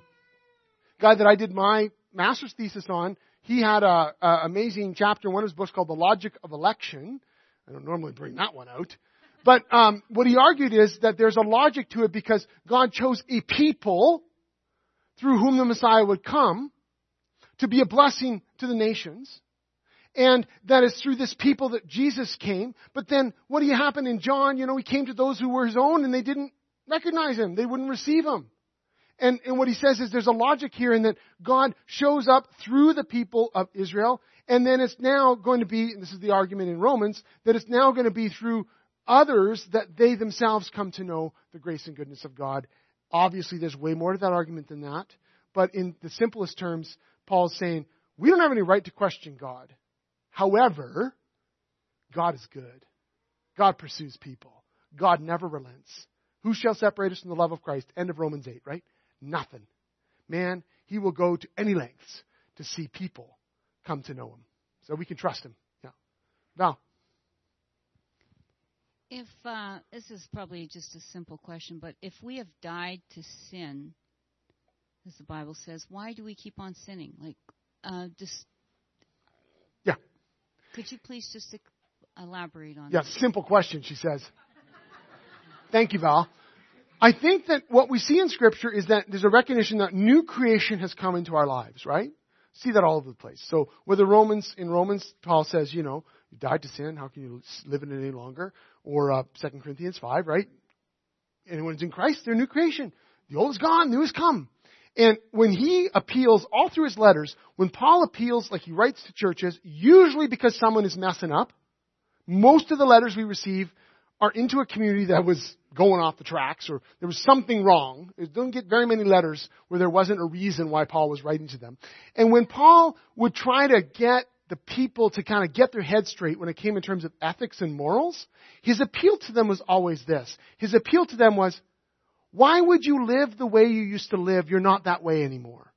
that I did my master's thesis on, he had an amazing chapter in one of his books called The Logic of Election. I don't normally bring that one out. But what he argued is that there's a logic to it because God chose a people through whom the Messiah would come to be a blessing to the nations. And that is through this people that Jesus came. But then what happened in John? You know, he came to those who were his own and they didn't recognize him. They wouldn't receive him. And what he says is there's a logic here in that God shows up through the people of Israel. And then it's now going to be, and this is the argument in Romans, that it's now going to be through others that they themselves come to know the grace and goodness of God. Obviously, there's way more to that argument than that. But in the simplest terms, Paul's saying, we don't have any right to question God. However, God is good. God pursues people. God never relents. Who shall separate us from the love of Christ? End of Romans 8, right? Nothing. Man, he will go to any lengths to see people come to know him. So we can trust him. Yeah. Val. If this is probably just a simple question, but if we have died to sin, as the Bible says, why do we keep on sinning? Like, yeah. Could you please just elaborate on that? Yeah, simple question, she says. Thank you, Val. I think that what we see in Scripture is that there's a recognition that new creation has come into our lives, right? See that all over the place. So whether in Romans, Paul says, you know, you died to sin, how can you live in it any longer? Or 2 Corinthians 5, right? Anyone who's in Christ, they're a new creation. The old is gone, new has come. And when he appeals all through his letters, when Paul appeals, like he writes to churches, usually because someone is messing up, most of the letters we receive are into a community that was going off the tracks or there was something wrong. It doesn't get very many letters where there wasn't a reason why Paul was writing to them. And when Paul would try to get the people to kind of get their head straight when it came in terms of ethics and morals, his appeal to them was always this. His appeal to them was, why would you live the way you used to live? You're not that way anymore.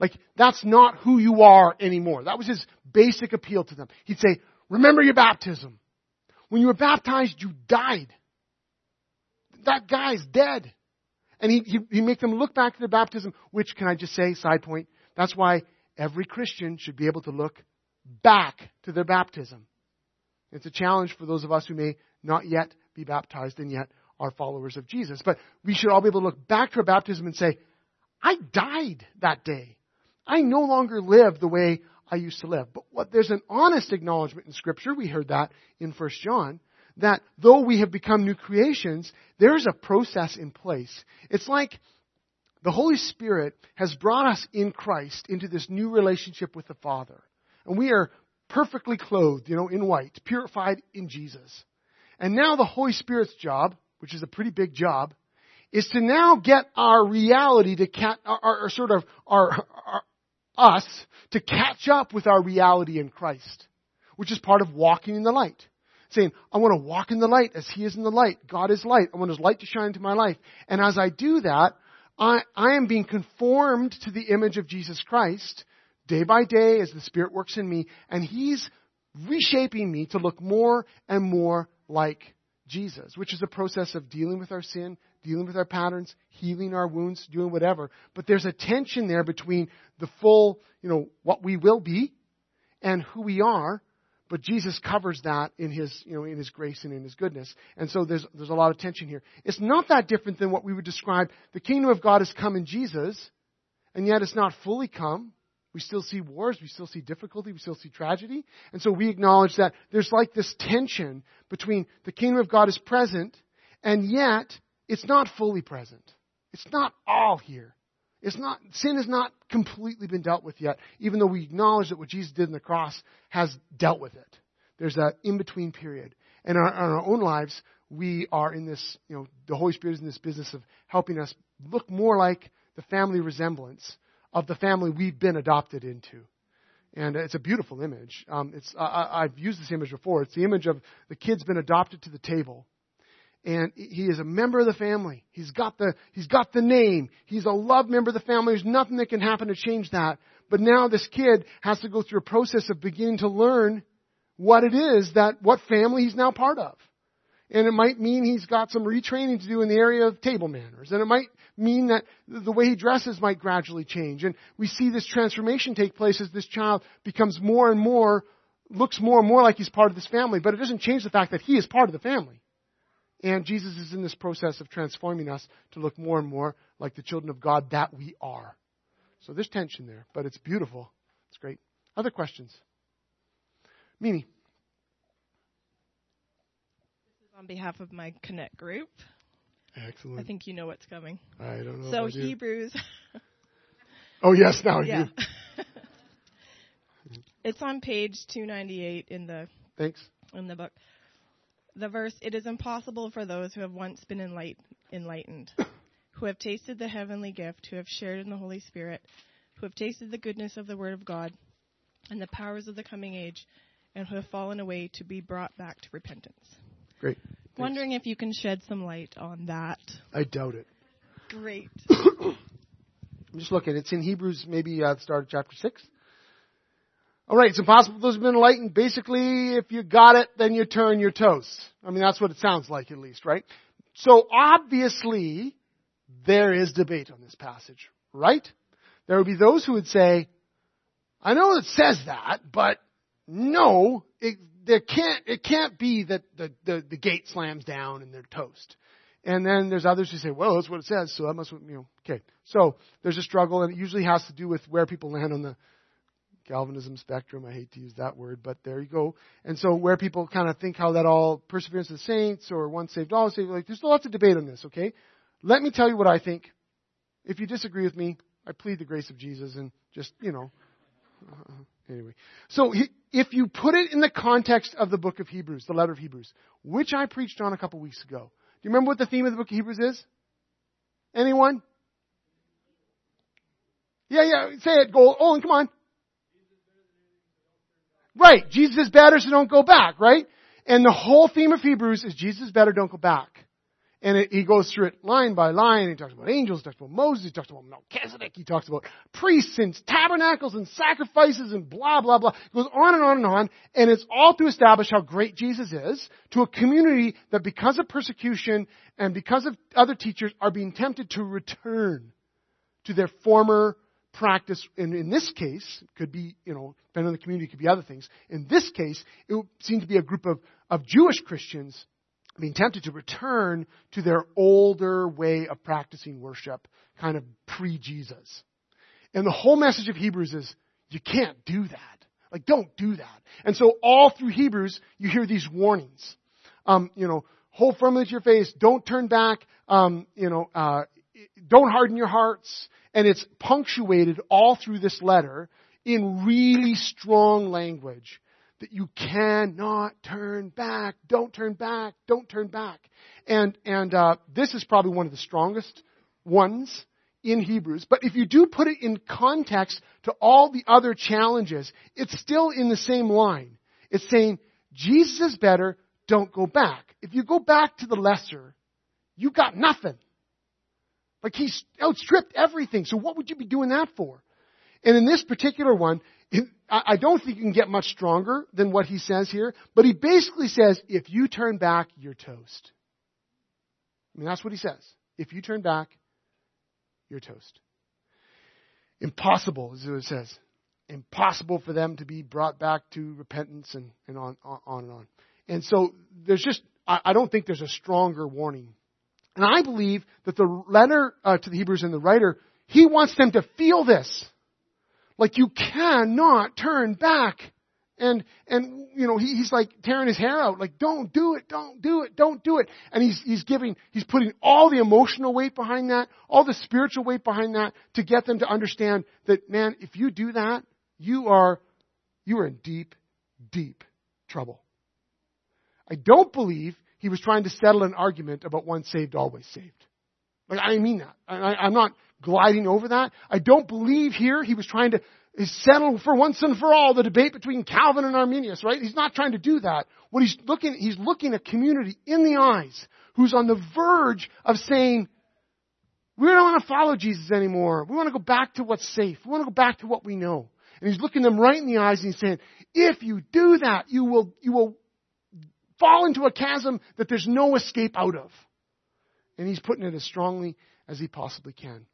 Like, that's not who you are anymore. That was his basic appeal to them. He'd say, remember your baptism. When you were baptized, you died. That guy's dead. And he make them look back to their baptism, which, can I just say, side point, that's why every Christian should be able to look back to their baptism. It's a challenge for those of us who may not yet be baptized and yet are followers of Jesus. But we should all be able to look back to our baptism and say, I died that day. I no longer live the way I used to live. But there's an honest acknowledgement in Scripture, we heard that in 1 John, that though we have become new creations, there's a process in place. It's like the Holy Spirit has brought us in Christ into this new relationship with the Father. And we are perfectly clothed, you know, in white, purified in Jesus. And now the Holy Spirit's job, which is a pretty big job, is to now get our reality to us to catch up with our reality in Christ, which is part of walking in the light. Saying, I want to walk in the light as he is in the light. God is light. I want his light to shine into my life. And as I do that, I am being conformed to the image of Jesus Christ day by day as the Spirit works in me, and He's reshaping me to look more and more like Jesus, which is a process of dealing with our sin, dealing with our patterns, healing our wounds, doing whatever. But there's a tension there between the full, what we will be and who we are. But Jesus covers that in His, in His grace and in His goodness. And so there's a lot of tension here. It's not that different than what we would describe. The kingdom of God has come in Jesus, and yet it's not fully come. We still see wars. We still see difficulty. We still see tragedy. And so we acknowledge that there's like this tension between the kingdom of God is present, and yet it's not fully present. It's not all here. Sin has not completely been dealt with yet, even though we acknowledge that what Jesus did on the cross has dealt with it. There's that in-between period. And in our own lives, we are in this, the Holy Spirit is in this business of helping us look more like the family resemblance of the family we've been adopted into. And it's a beautiful image. I've used this image before. It's the image of the kid's been adopted to the table. And he is a member of the family. He's got the name. He's a loved member of the family. There's nothing that can happen to change that. But now this kid has to go through a process of beginning to learn what it is that, what family he's now part of. And it might mean he's got some retraining to do in the area of table manners. And it might mean that the way he dresses might gradually change. And we see this transformation take place as this child becomes more and more, looks more and more like he's part of this family. But it doesn't change the fact that he is part of the family. And Jesus is in this process of transforming us to look more and more like the children of God that we are. So there's tension there, but it's beautiful. It's great. Other questions? Mimi. This is on behalf of my Connect group. Excellent. I think you know what's coming. I don't know. So Hebrews. Oh, yes, now yeah. You. It's on page 298 in the book. The verse, it is impossible for those who have once been enlightened, who have tasted the heavenly gift, who have shared in the Holy Spirit, who have tasted the goodness of the Word of God and the powers of the coming age, and who have fallen away, to be brought back to repentance. Great. Thanks. Wondering if you can shed some light on that. I doubt it. Great. I'm just looking. It's in Hebrews, maybe the start of chapter 6. All right, it's impossible for those who've been enlightened. Basically, if you got it, then you turn your toes. I mean, that's what it sounds like at least, right? So obviously, there is debate on this passage, right? There would be those who would say, I know it says that, but no, it can't be that the gate slams down and they're toast. And then there's others who say, well, that's what it says, so that must, okay. So there's a struggle, and it usually has to do with where people land on the Calvinism spectrum. I hate to use that word, but there you go. And so where people kind of think how that all perseverance of the saints or once saved, always saved, there's lots of debate on this, okay? Let me tell you what I think. If you disagree with me, I plead the grace of Jesus and just, anyway. So if you put it in the context of the book of Hebrews, the letter of Hebrews, which I preached on a couple weeks ago. Do you remember what the theme of the book of Hebrews is? Anyone? Yeah, say it, Olin, come on. Right, Jesus is better, so don't go back, right? And the whole theme of Hebrews is Jesus is better, don't go back. And he goes through it line by line. He talks about angels, he talks about Moses, he talks about Melchizedek, he talks about priests and tabernacles and sacrifices and blah, blah, blah. It goes on and on and on. And it's all to establish how great Jesus is to a community that because of persecution and because of other teachers are being tempted to return to their former practice, and in this case, could be, depending on the community, could be other things. In this case, it would seem to be a group of Jewish Christians being tempted to return to their older way of practicing worship, kind of pre-Jesus. And the whole message of Hebrews is, you can't do that. Like, don't do that. And so all through Hebrews, you hear these warnings. Hold firmly to your face, don't turn back, don't harden your hearts. And it's punctuated all through this letter in really strong language that you cannot turn back. Don't turn back. Don't turn back. And this is probably one of the strongest ones in Hebrews. But if you do put it in context to all the other challenges, it's still in the same line. It's saying, Jesus is better. Don't go back. If you go back to the lesser, you got nothing. Like he's outstripped everything. So what would you be doing that for? And in this particular one, I don't think you can get much stronger than what he says here. But he basically says, if you turn back, you're toast. I mean, that's what he says. If you turn back, you're toast. Impossible is what it says. Impossible for them to be brought back to repentance and on and on. And so there's just, I don't think there's a stronger warning. And I believe that the letter to the Hebrews and the writer, he wants them to feel this. Like you cannot turn back. And you know, he's like tearing his hair out, like, don't do it, don't do it, don't do it. And he's putting all the emotional weight behind that, all the spiritual weight behind that to get them to understand that, man, if you do that, you are in deep, deep trouble. I don't believe he was trying to settle an argument about once saved, always saved. Like, I mean that. I'm not gliding over that. I don't believe here he was trying to settle for once and for all the debate between Calvin and Arminius, right? He's not trying to do that. What he's looking at community in the eyes who's on the verge of saying, we don't want to follow Jesus anymore. We want to go back to what's safe. We want to go back to what we know. And he's looking them right in the eyes and he's saying, if you do that, you will fall into a chasm that there's no escape out of. And he's putting it as strongly as he possibly can.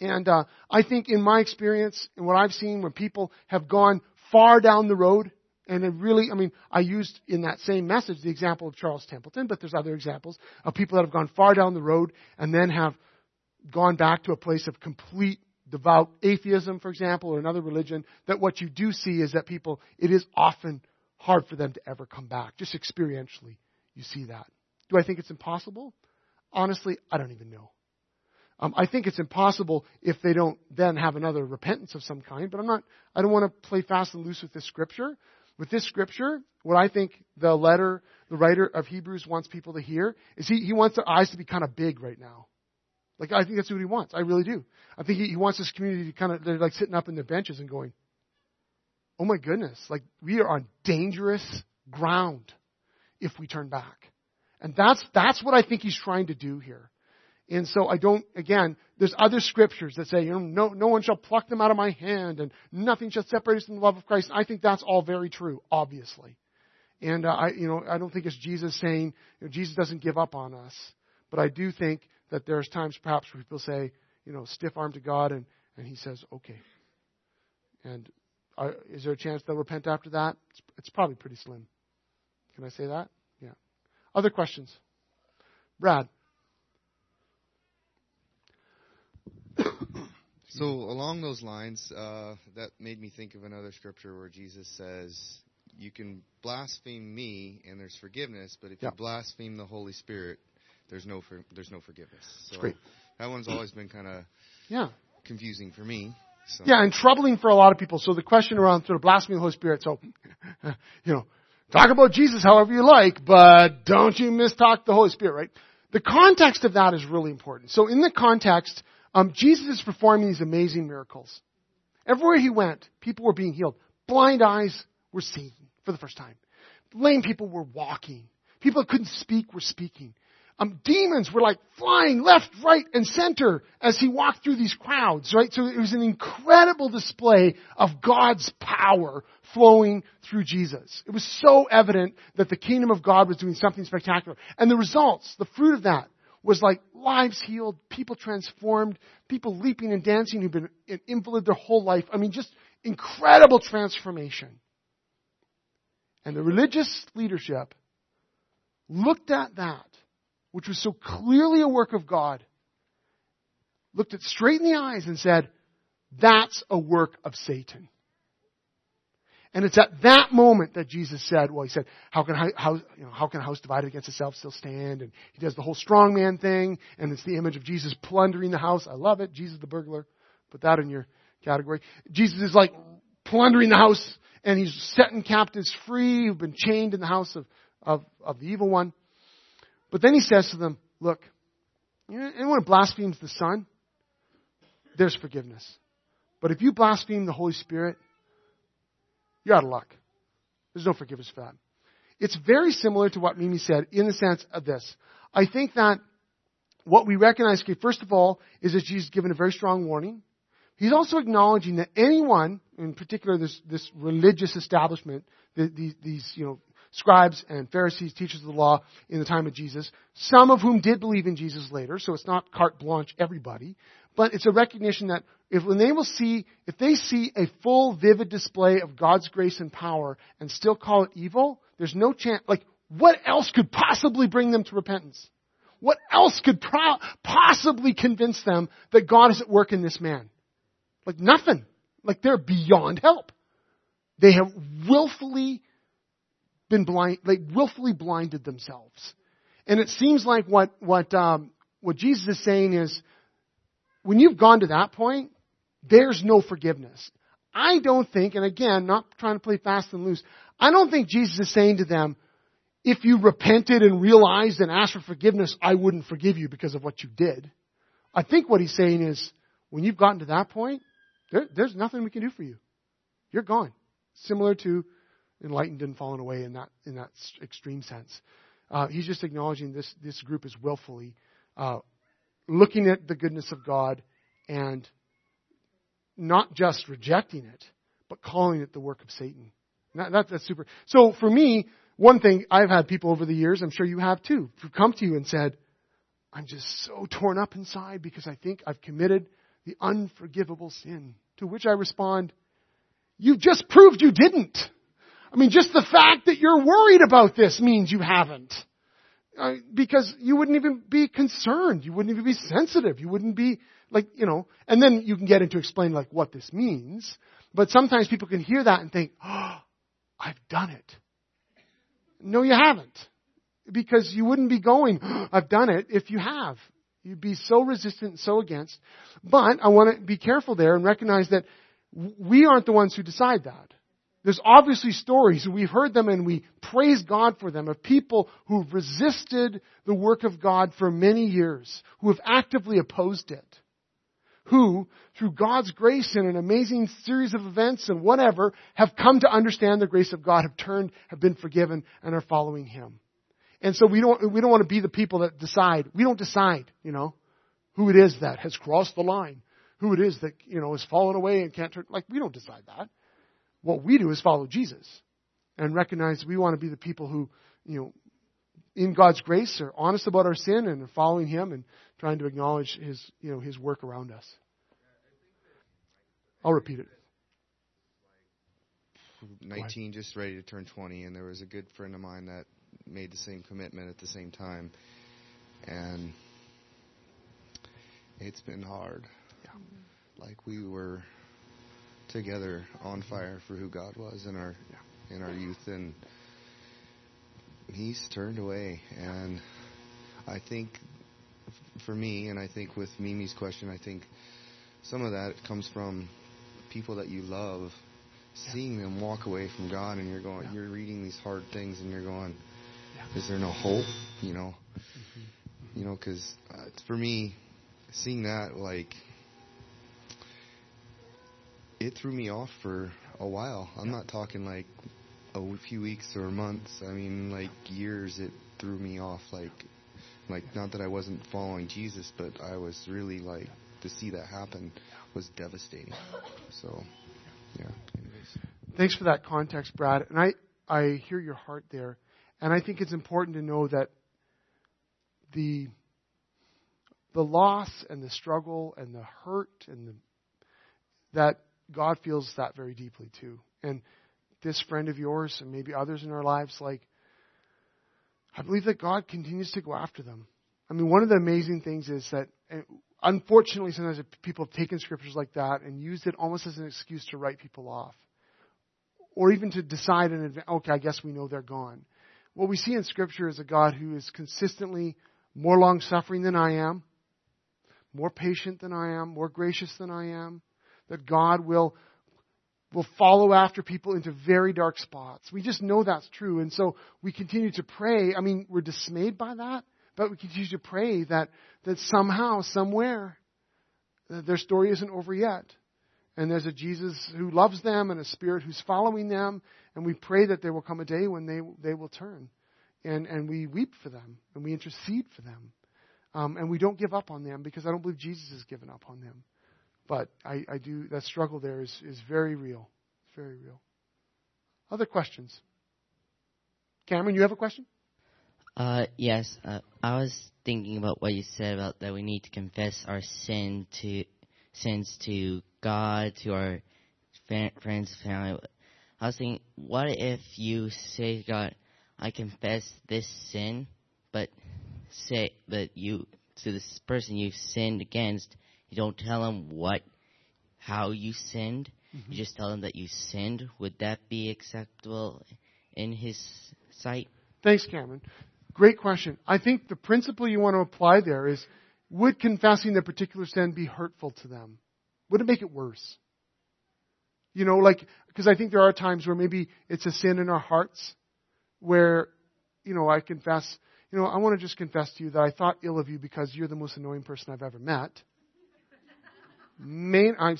And I think in my experience and what I've seen when people have gone far down the road, and it really, I mean, I used in that same message the example of Charles Templeton, but there's other examples of people that have gone far down the road and then have gone back to a place of complete devout atheism, for example, or another religion, that what you do see is that people, it is often hard for them to ever come back. Just experientially, you see that. Do I think it's impossible? Honestly, I don't even know. I think it's impossible if they don't then have another repentance of some kind, but I don't want to play fast and loose with this scripture. With this scripture, what I think the writer of Hebrews wants people to hear is he wants their eyes to be kind of big right now. Like, I think that's what he wants. I really do. I think he wants this community to kind of, they're like sitting up in their benches and going, oh my goodness, like we are on dangerous ground if we turn back. And that's what I think he's trying to do here. And so there's other scriptures that say, you know, no one shall pluck them out of my hand and nothing shall separate us from the love of Christ. And I think that's all very true, obviously. And I don't think it's Jesus saying, you know, Jesus doesn't give up on us. But I do think that there's times perhaps where people say, you know, stiff arm to God, and he says, okay. And is there a chance they'll repent after that? It's probably pretty slim. Can I say that? Yeah. Other questions? Brad. So along those lines, that made me think of another scripture where Jesus says, you can blaspheme me and there's forgiveness, but if you blaspheme the Holy Spirit, there's no forgiveness. So great. That one's always been kind of confusing for me. So. Yeah, and troubling for a lot of people. So the question around sort of blaspheming the Holy Spirit, so, you know, talk about Jesus however you like, but don't you mistalk the Holy Spirit, right? The context of that is really important. So in the context... Jesus is performing these amazing miracles. Everywhere he went, people were being healed. Blind eyes were seen for the first time. Lame people were walking. People that couldn't speak were speaking. Demons were like flying left, right, and center as he walked through these crowds, right? So it was an incredible display of God's power flowing through Jesus. It was so evident that the kingdom of God was doing something spectacular. And the results, the fruit of that, was like lives healed, people transformed, people leaping and dancing who've been an invalid their whole life. I mean, just incredible transformation. And the religious leadership looked at that, which was so clearly a work of God, looked it straight in the eyes and said, that's a work of Satan. And it's at that moment that Jesus said, well, he said, how can a house divided against itself still stand? And he does the whole strongman thing, and it's the image of Jesus plundering the house. I love it. Jesus the burglar. Put that in your category. Jesus is like plundering the house, and he's setting captives free who've been chained in the house of the evil one. But then he says to them, look, anyone who blasphemes the Son, there's forgiveness. But if you blaspheme the Holy Spirit, you're out of luck. There's no forgiveness for that. It's very similar to what Mimi said in the sense of this. I think that what we recognize, okay, first of all, is that Jesus is given a very strong warning. He's also acknowledging that anyone, in particular this religious establishment, these scribes and Pharisees, teachers of the law in the time of Jesus, some of whom did believe in Jesus later, so it's not carte blanche everybody, but it's a recognition that if they see a full, vivid display of God's grace and power and still call it evil, there's no chance. Like, what else could possibly bring them to repentance? What else could possibly convince them that God is at work in this man? Like, nothing. Like, they're beyond help. They have willfully been blind. Like, willfully blinded themselves. And it seems like what Jesus is saying is, when you've gone to that point, there's no forgiveness. I don't think, and again, not trying to play fast and loose, I don't think Jesus is saying to them, if you repented and realized and asked for forgiveness, I wouldn't forgive you because of what you did. I think what he's saying is, when you've gotten to that point, there's nothing we can do for you. You're gone. Similar to enlightened and fallen away in that extreme sense. He's just acknowledging this group is willfully looking at the goodness of God and not just rejecting it, but calling it the work of Satan. That's super. So for me, one thing I've had people over the years, I'm sure you have too, who come to you and said, I'm just so torn up inside because I think I've committed the unforgivable sin. To which I respond, you just proved you didn't. I mean, just the fact that you're worried about this means you haven't. Because you wouldn't even be concerned. You wouldn't even be sensitive. You wouldn't be and then you can get into explain like what this means. But sometimes people can hear that and think, oh, I've done it. No, you haven't. Because you wouldn't be going, oh, I've done it, if you have. You'd be so resistant and so against. But I want to be careful there and recognize that we aren't the ones who decide that. There's obviously stories, we've heard them and we praise God for them, of people who've resisted the work of God for many years, who have actively opposed it, who, through God's grace and an amazing series of events and whatever, have come to understand the grace of God, have turned, have been forgiven, and are following Him. And so we don't want to be the people that decide. We don't decide, who it is that has crossed the line, who it is that, has fallen away and can't turn. Like, we don't decide that. What we do is follow Jesus and recognize we want to be the people who, in God's grace are honest about our sin and are following Him and trying to acknowledge His, His work around us. I'll repeat it. 19, just ready to turn 20, and there was a good friend of mine that made the same commitment at the same time, and it's been hard. Yeah. Like, we were together on fire for who God was in our youth, and he's turned away. And I think for me, and I think with Mimi's question, I think some of that comes from people that you love, seeing them walk away from God, and you're reading these hard things, and you're going, is there no hope? Because for me, seeing that, like, it threw me off for a while. I'm not talking like a few weeks or months. I mean, like, years it threw me off. Like not that I wasn't following Jesus, but I was really, like, to see that happen was devastating. So, yeah. Anyways. Thanks for that context, Brad. And I hear your heart there. And I think it's important to know that the loss and the struggle and the hurt and that God feels that very deeply too. And this friend of yours and maybe others in our lives, like, I believe that God continues to go after them. I mean, one of the amazing things is that, unfortunately, sometimes people have taken scriptures like that and used it almost as an excuse to write people off. Or even to decide in advance, okay, I guess we know they're gone. What we see in scripture is a God who is consistently more long-suffering than I am, more patient than I am, more gracious than I am. That God will follow after people into very dark spots. We just know that's true. And so we continue to pray. I mean, we're dismayed by that, but we continue to pray that somehow, somewhere, that their story isn't over yet. And there's a Jesus who loves them and a Spirit who's following them. And we pray that there will come a day when they will turn. And we weep for them. And we intercede for them. And we don't give up on them because I don't believe Jesus has given up on them. But I do, that struggle there is very real. It's very real. Other questions? Cameron, you have a question? Yes. I was thinking about what you said about that we need to confess our sins to God, to our friends, family. I was thinking, what if you say to God, I confess this sin, but you to this person you've sinned against, you don't tell him how you sinned. Mm-hmm. You just tell him that you sinned. Would that be acceptable in his sight? Thanks, Cameron. Great question. I think the principle you want to apply there is, would confessing the particular sin be hurtful to them? Would it make it worse? You know, like, because I think there are times where maybe it's a sin in our hearts where, you know, I confess, you know, I want to just confess to you that I thought ill of you because you're the most annoying person I've ever met. I'm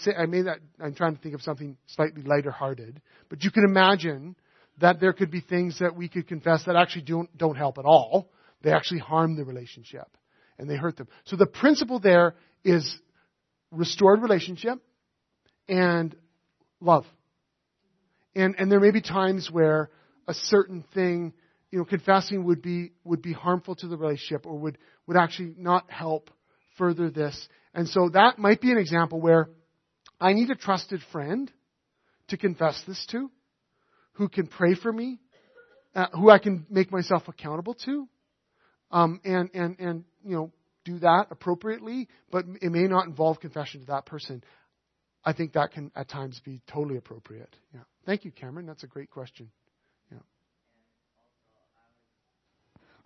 trying to think of something slightly lighter-hearted, but you can imagine that there could be things that we could confess that actually don't help at all. They actually harm the relationship, and they hurt them. So the principle there is restored relationship and love. And there may be times where a certain thing, you know, confessing would be harmful to the relationship or would actually not help further this. And so that might be an example where I need a trusted friend to confess this to, who can pray for me, who I can make myself accountable to, and you know, do that appropriately, but it may not involve confession to that person. I think that can at times be totally appropriate. Yeah. Thank you, Cameron. That's a great question.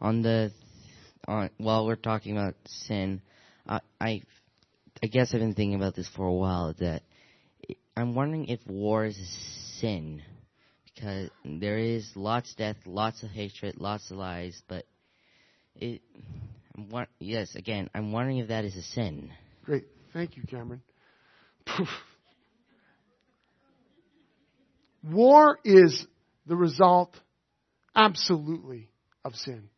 Yeah. While we're talking about sin, I guess I've been thinking about this for a while, that I'm wondering if war is a sin, because there is lots of death, lots of hatred, lots of lies, but I'm wondering if that is a sin. Great. Thank you, Cameron. War is the result, absolutely, of sin.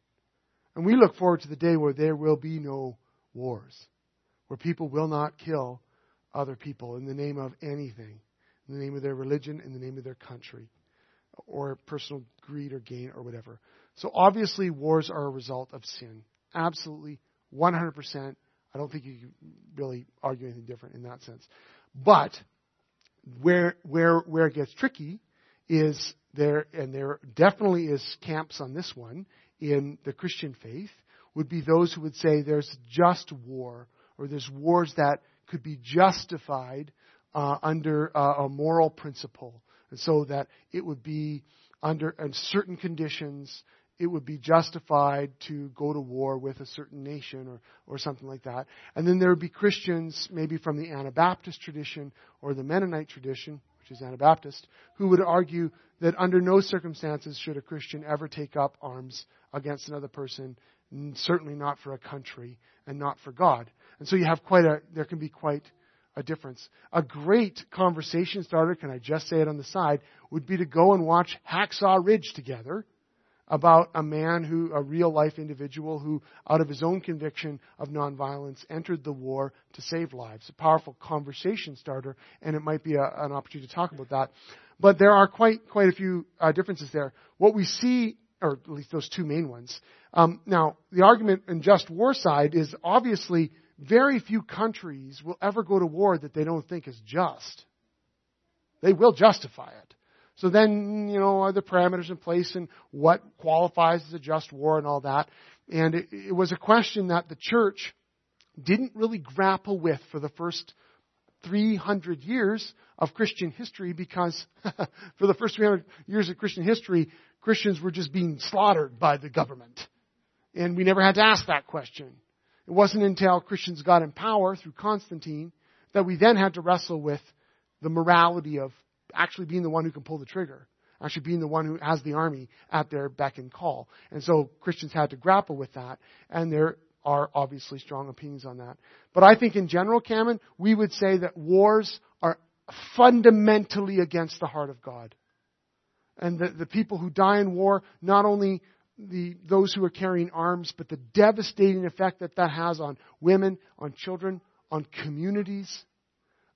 And we look forward to the day where there will be no wars, where people will not kill other people in the name of anything, in the name of their religion, in the name of their country, or personal greed or gain or whatever. So obviously wars are a result of sin. Absolutely, 100%. I don't think you can really argue anything different in that sense. But where it gets tricky is there definitely is camps on this one in the Christian faith, would be those who would say there's just war, or there's wars that could be justified under a moral principle, and so that it would be under certain conditions, it would be justified to go to war with a certain nation or something like that. And then there would be Christians, maybe from the Anabaptist tradition or the Mennonite tradition, which is Anabaptist, who would argue that under no circumstances should a Christian ever take up arms against another person, certainly not for a country and not for God. And so you have there can be quite a difference. A great conversation starter, can I just say it on the side, would be to go and watch Hacksaw Ridge together, about a real life individual who, out of his own conviction of nonviolence, entered the war to save lives. A powerful conversation starter, and it might be an opportunity to talk about that. But there are quite a few differences there. What we see, or at least those two main ones. Now, the argument in just war side is obviously very few countries will ever go to war that they don't think is just. They will justify it. So then, you know, are the parameters in place and what qualifies as a just war and all that? And it was a question that the church didn't really grapple with for the first 300 years of Christian history, because for the first 300 years of Christian history, Christians were just being slaughtered by the government. And we never had to ask that question. It wasn't until Christians got in power through Constantine that we then had to wrestle with the morality of actually being the one who can pull the trigger, actually being the one who has the army at their beck and call. And so Christians had to grapple with that, and there are obviously strong opinions on that. But I think in general, Cameron, we would say that wars are fundamentally against the heart of God. And the people who die in war not only those who are carrying arms, but the devastating effect that that has on women, on children, on communities,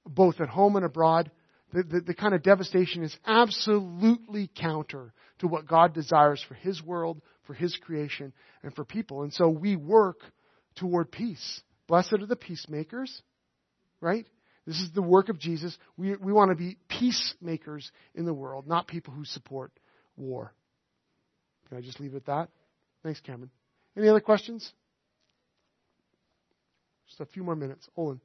both at home and abroad. The kind of devastation is absolutely counter to what God desires for His world, for His creation, and for people. And so we work toward peace. Blessed are the peacemakers, right? This is the work of Jesus. We want to be peacemakers in the world, not people who support war. Can I just leave it at that? Thanks, Cameron. Any other questions? Just a few more minutes. Olin.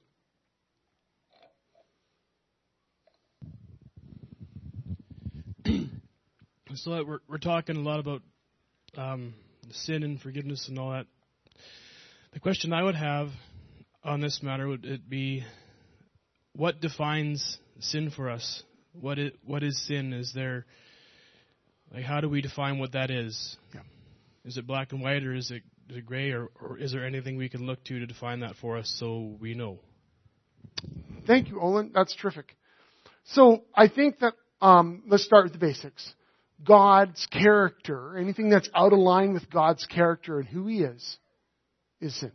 So we're talking a lot about sin and forgiveness and all that. The question I would have on this matter would be, what defines sin for us? What is sin? Is there... like, how do we define what that is? Yeah. Is it black and white, or is it gray, or is there anything we can look to define that for us so we know? Thank you, Olin. That's terrific. So I think that let's start with the basics. God's character, anything that's out of line with God's character and who He is sin.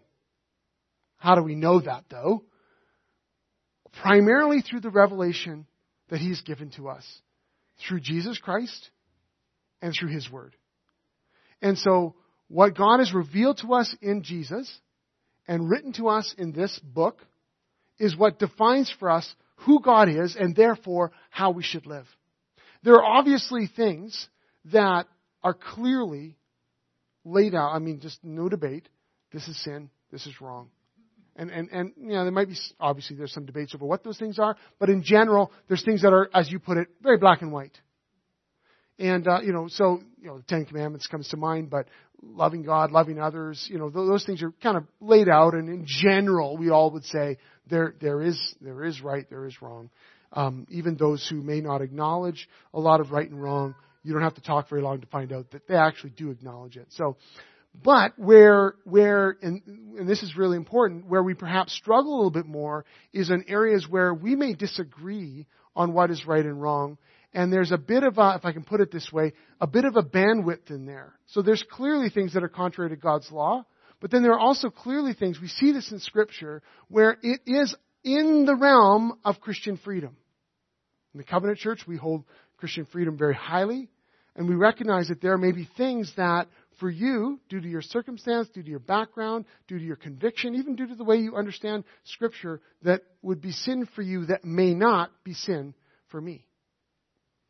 How do we know that, though? Primarily through the revelation that He's given to us, through Jesus Christ, and through His Word. And so what God has revealed to us in Jesus and written to us in this book is what defines for us who God is and therefore how we should live. There are obviously things that are clearly laid out. I mean, just no debate. This is sin. This is wrong. And you know, there might be, obviously there's some debates over what those things are, but in general, there's things that are, as you put it, very black and white. And, the Ten Commandments comes to mind, but loving God, loving others, those things are kind of laid out. And in general, we all would say there is right, there is wrong. Even those who may not acknowledge a lot of right and wrong, you don't have to talk very long to find out that they actually do acknowledge it. So, but where, and this is really important, where we perhaps struggle a little bit more is in areas where we may disagree on what is right and wrong. And there's a bit of a, if I can put it this way, a bit of a bandwidth in there. So there's clearly things that are contrary to God's law, but then there are also clearly things, we see this in Scripture, where it is in the realm of Christian freedom. In the Covenant Church, we hold Christian freedom very highly, and we recognize that there may be things that, for you, due to your circumstance, due to your background, due to your conviction, even due to the way you understand Scripture, that would be sin for you that may not be sin for me.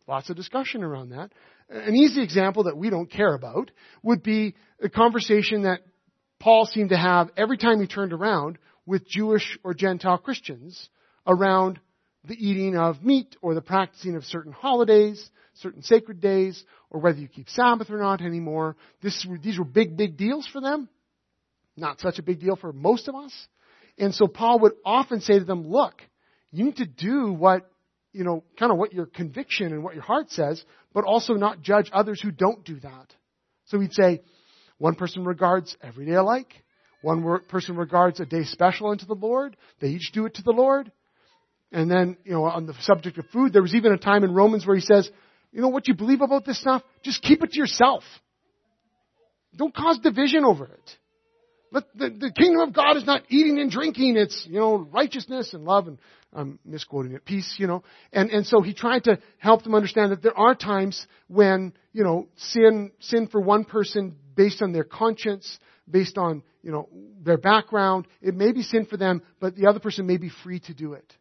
Lots of discussion around that. An easy example that we don't care about would be a conversation that Paul seemed to have every time he turned around with Jewish or Gentile Christians around the eating of meat or the practicing of certain holidays, certain sacred days, or whether you keep Sabbath or not anymore. These were big, big deals for them. Not such a big deal for most of us. And so Paul would often say to them, look, you need to do what kind of what your conviction and what your heart says, but also not judge others who don't do that. So we'd say, one person regards every day alike. One person regards a day special unto the Lord. They each do it to the Lord. And then, on the subject of food, there was even a time in Romans where he says, what you believe about this stuff, just keep it to yourself. Don't cause division over it. The kingdom of God is not eating and drinking. It's, righteousness and love, and I'm misquoting it, peace, And so he tried to help them understand that there are times when, sin for one person based on their conscience, based on, their background, it may be sin for them, but the other person may be free to do it.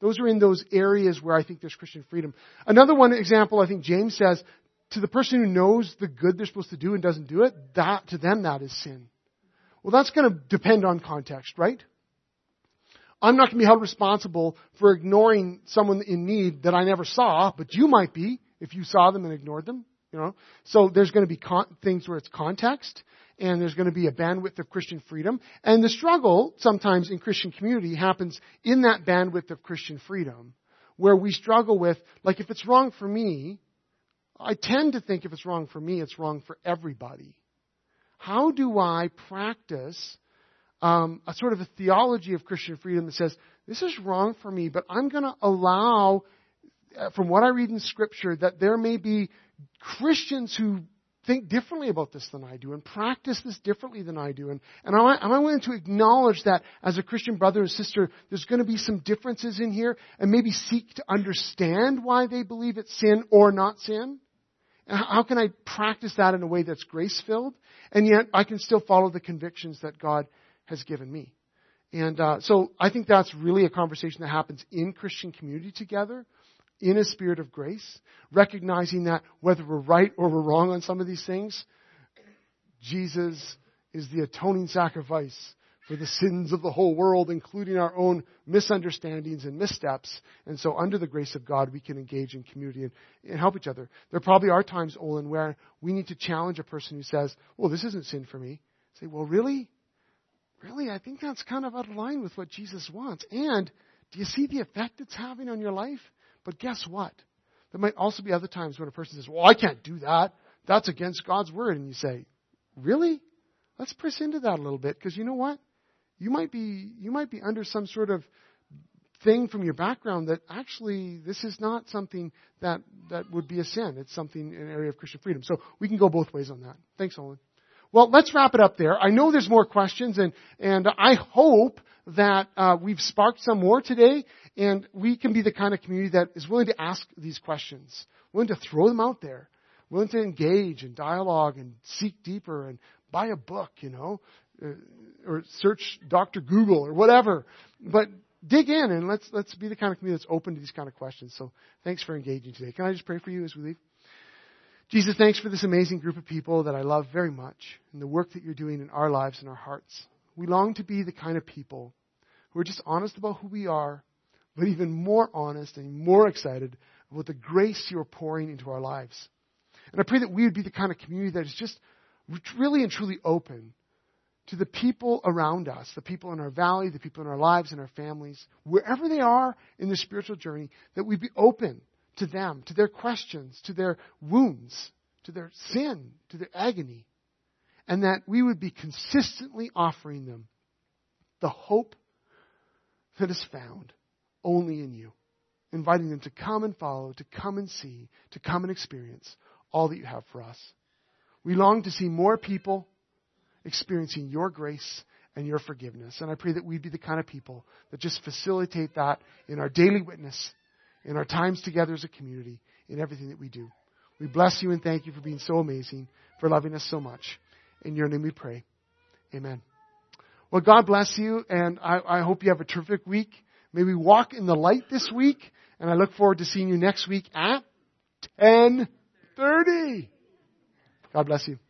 Those are in those areas where I think there's Christian freedom. Another one example, I think James says, to the person who knows the good they're supposed to do and doesn't do it, that to them that is sin. Well, that's going to depend on context, right? I'm not going to be held responsible for ignoring someone in need that I never saw, but you might be if you saw them and ignored them, So there's going to be things where it's context, and there's going to be a bandwidth of Christian freedom. And the struggle sometimes in Christian community happens in that bandwidth of Christian freedom where we struggle with, like, if it's wrong for me, I tend to think if it's wrong for me, it's wrong for everybody. How do I practice a sort of a theology of Christian freedom that says, this is wrong for me, but I'm going to allow, from what I read in Scripture, that there may be Christians who think differently about this than I do and practice this differently than I do. And I want to acknowledge that as a Christian brother and sister, there's going to be some differences in here and maybe seek to understand why they believe it's sin or not sin. And how can I practice that in a way that's grace-filled? And yet I can still follow the convictions that God has given me. And so I think that's really a conversation that happens in Christian community together, in a spirit of grace, recognizing that whether we're right or we're wrong on some of these things, Jesus is the atoning sacrifice for the sins of the whole world, including our own misunderstandings and missteps. And so under the grace of God, we can engage in community and help each other. There probably are times, Olin, where we need to challenge a person who says, well, this isn't sin for me. Say, well, really? Really? I think that's kind of out of line with what Jesus wants. And do you see the effect it's having on your life? But guess what? There might also be other times when a person says, well, I can't do that. That's against God's word. And you say, really? Let's press into that a little bit, because you know what? You might be under some sort of thing from your background that actually this is not something that would be a sin. It's something, an area of Christian freedom. So we can go both ways on that. Thanks, Olin. Well, let's wrap it up there. I know there's more questions, and I hope that we've sparked some more today, and we can be the kind of community that is willing to ask these questions, willing to throw them out there, willing to engage in dialogue and seek deeper and buy a book, you know, or search Dr. Google or whatever. But dig in, and let's be the kind of community that's open to these kind of questions. So thanks for engaging today. Can I just pray for you as we leave? Jesus, thanks for this amazing group of people that I love very much and the work that you're doing in our lives and our hearts. We long to be the kind of people who are just honest about who we are, but even more honest and more excited about the grace you're pouring into our lives. And I pray that we would be the kind of community that is just really and truly open to the people around us, the people in our valley, the people in our lives and our families, wherever they are in their spiritual journey, that we'd be open to them, to their questions, to their wounds, to their sin, to their agony, and that we would be consistently offering them the hope that is found only in you, inviting them to come and follow, to come and see, to come and experience all that you have for us. We long to see more people experiencing your grace and your forgiveness, and I pray that we'd be the kind of people that just facilitate that in our daily witness, in our times together as a community, in everything that we do. We bless you and thank you for being so amazing, for loving us so much. In your name we pray. Amen. Well, God bless you, and I hope you have a terrific week. May we walk in the light this week, and I look forward to seeing you next week at 10:30. God bless you.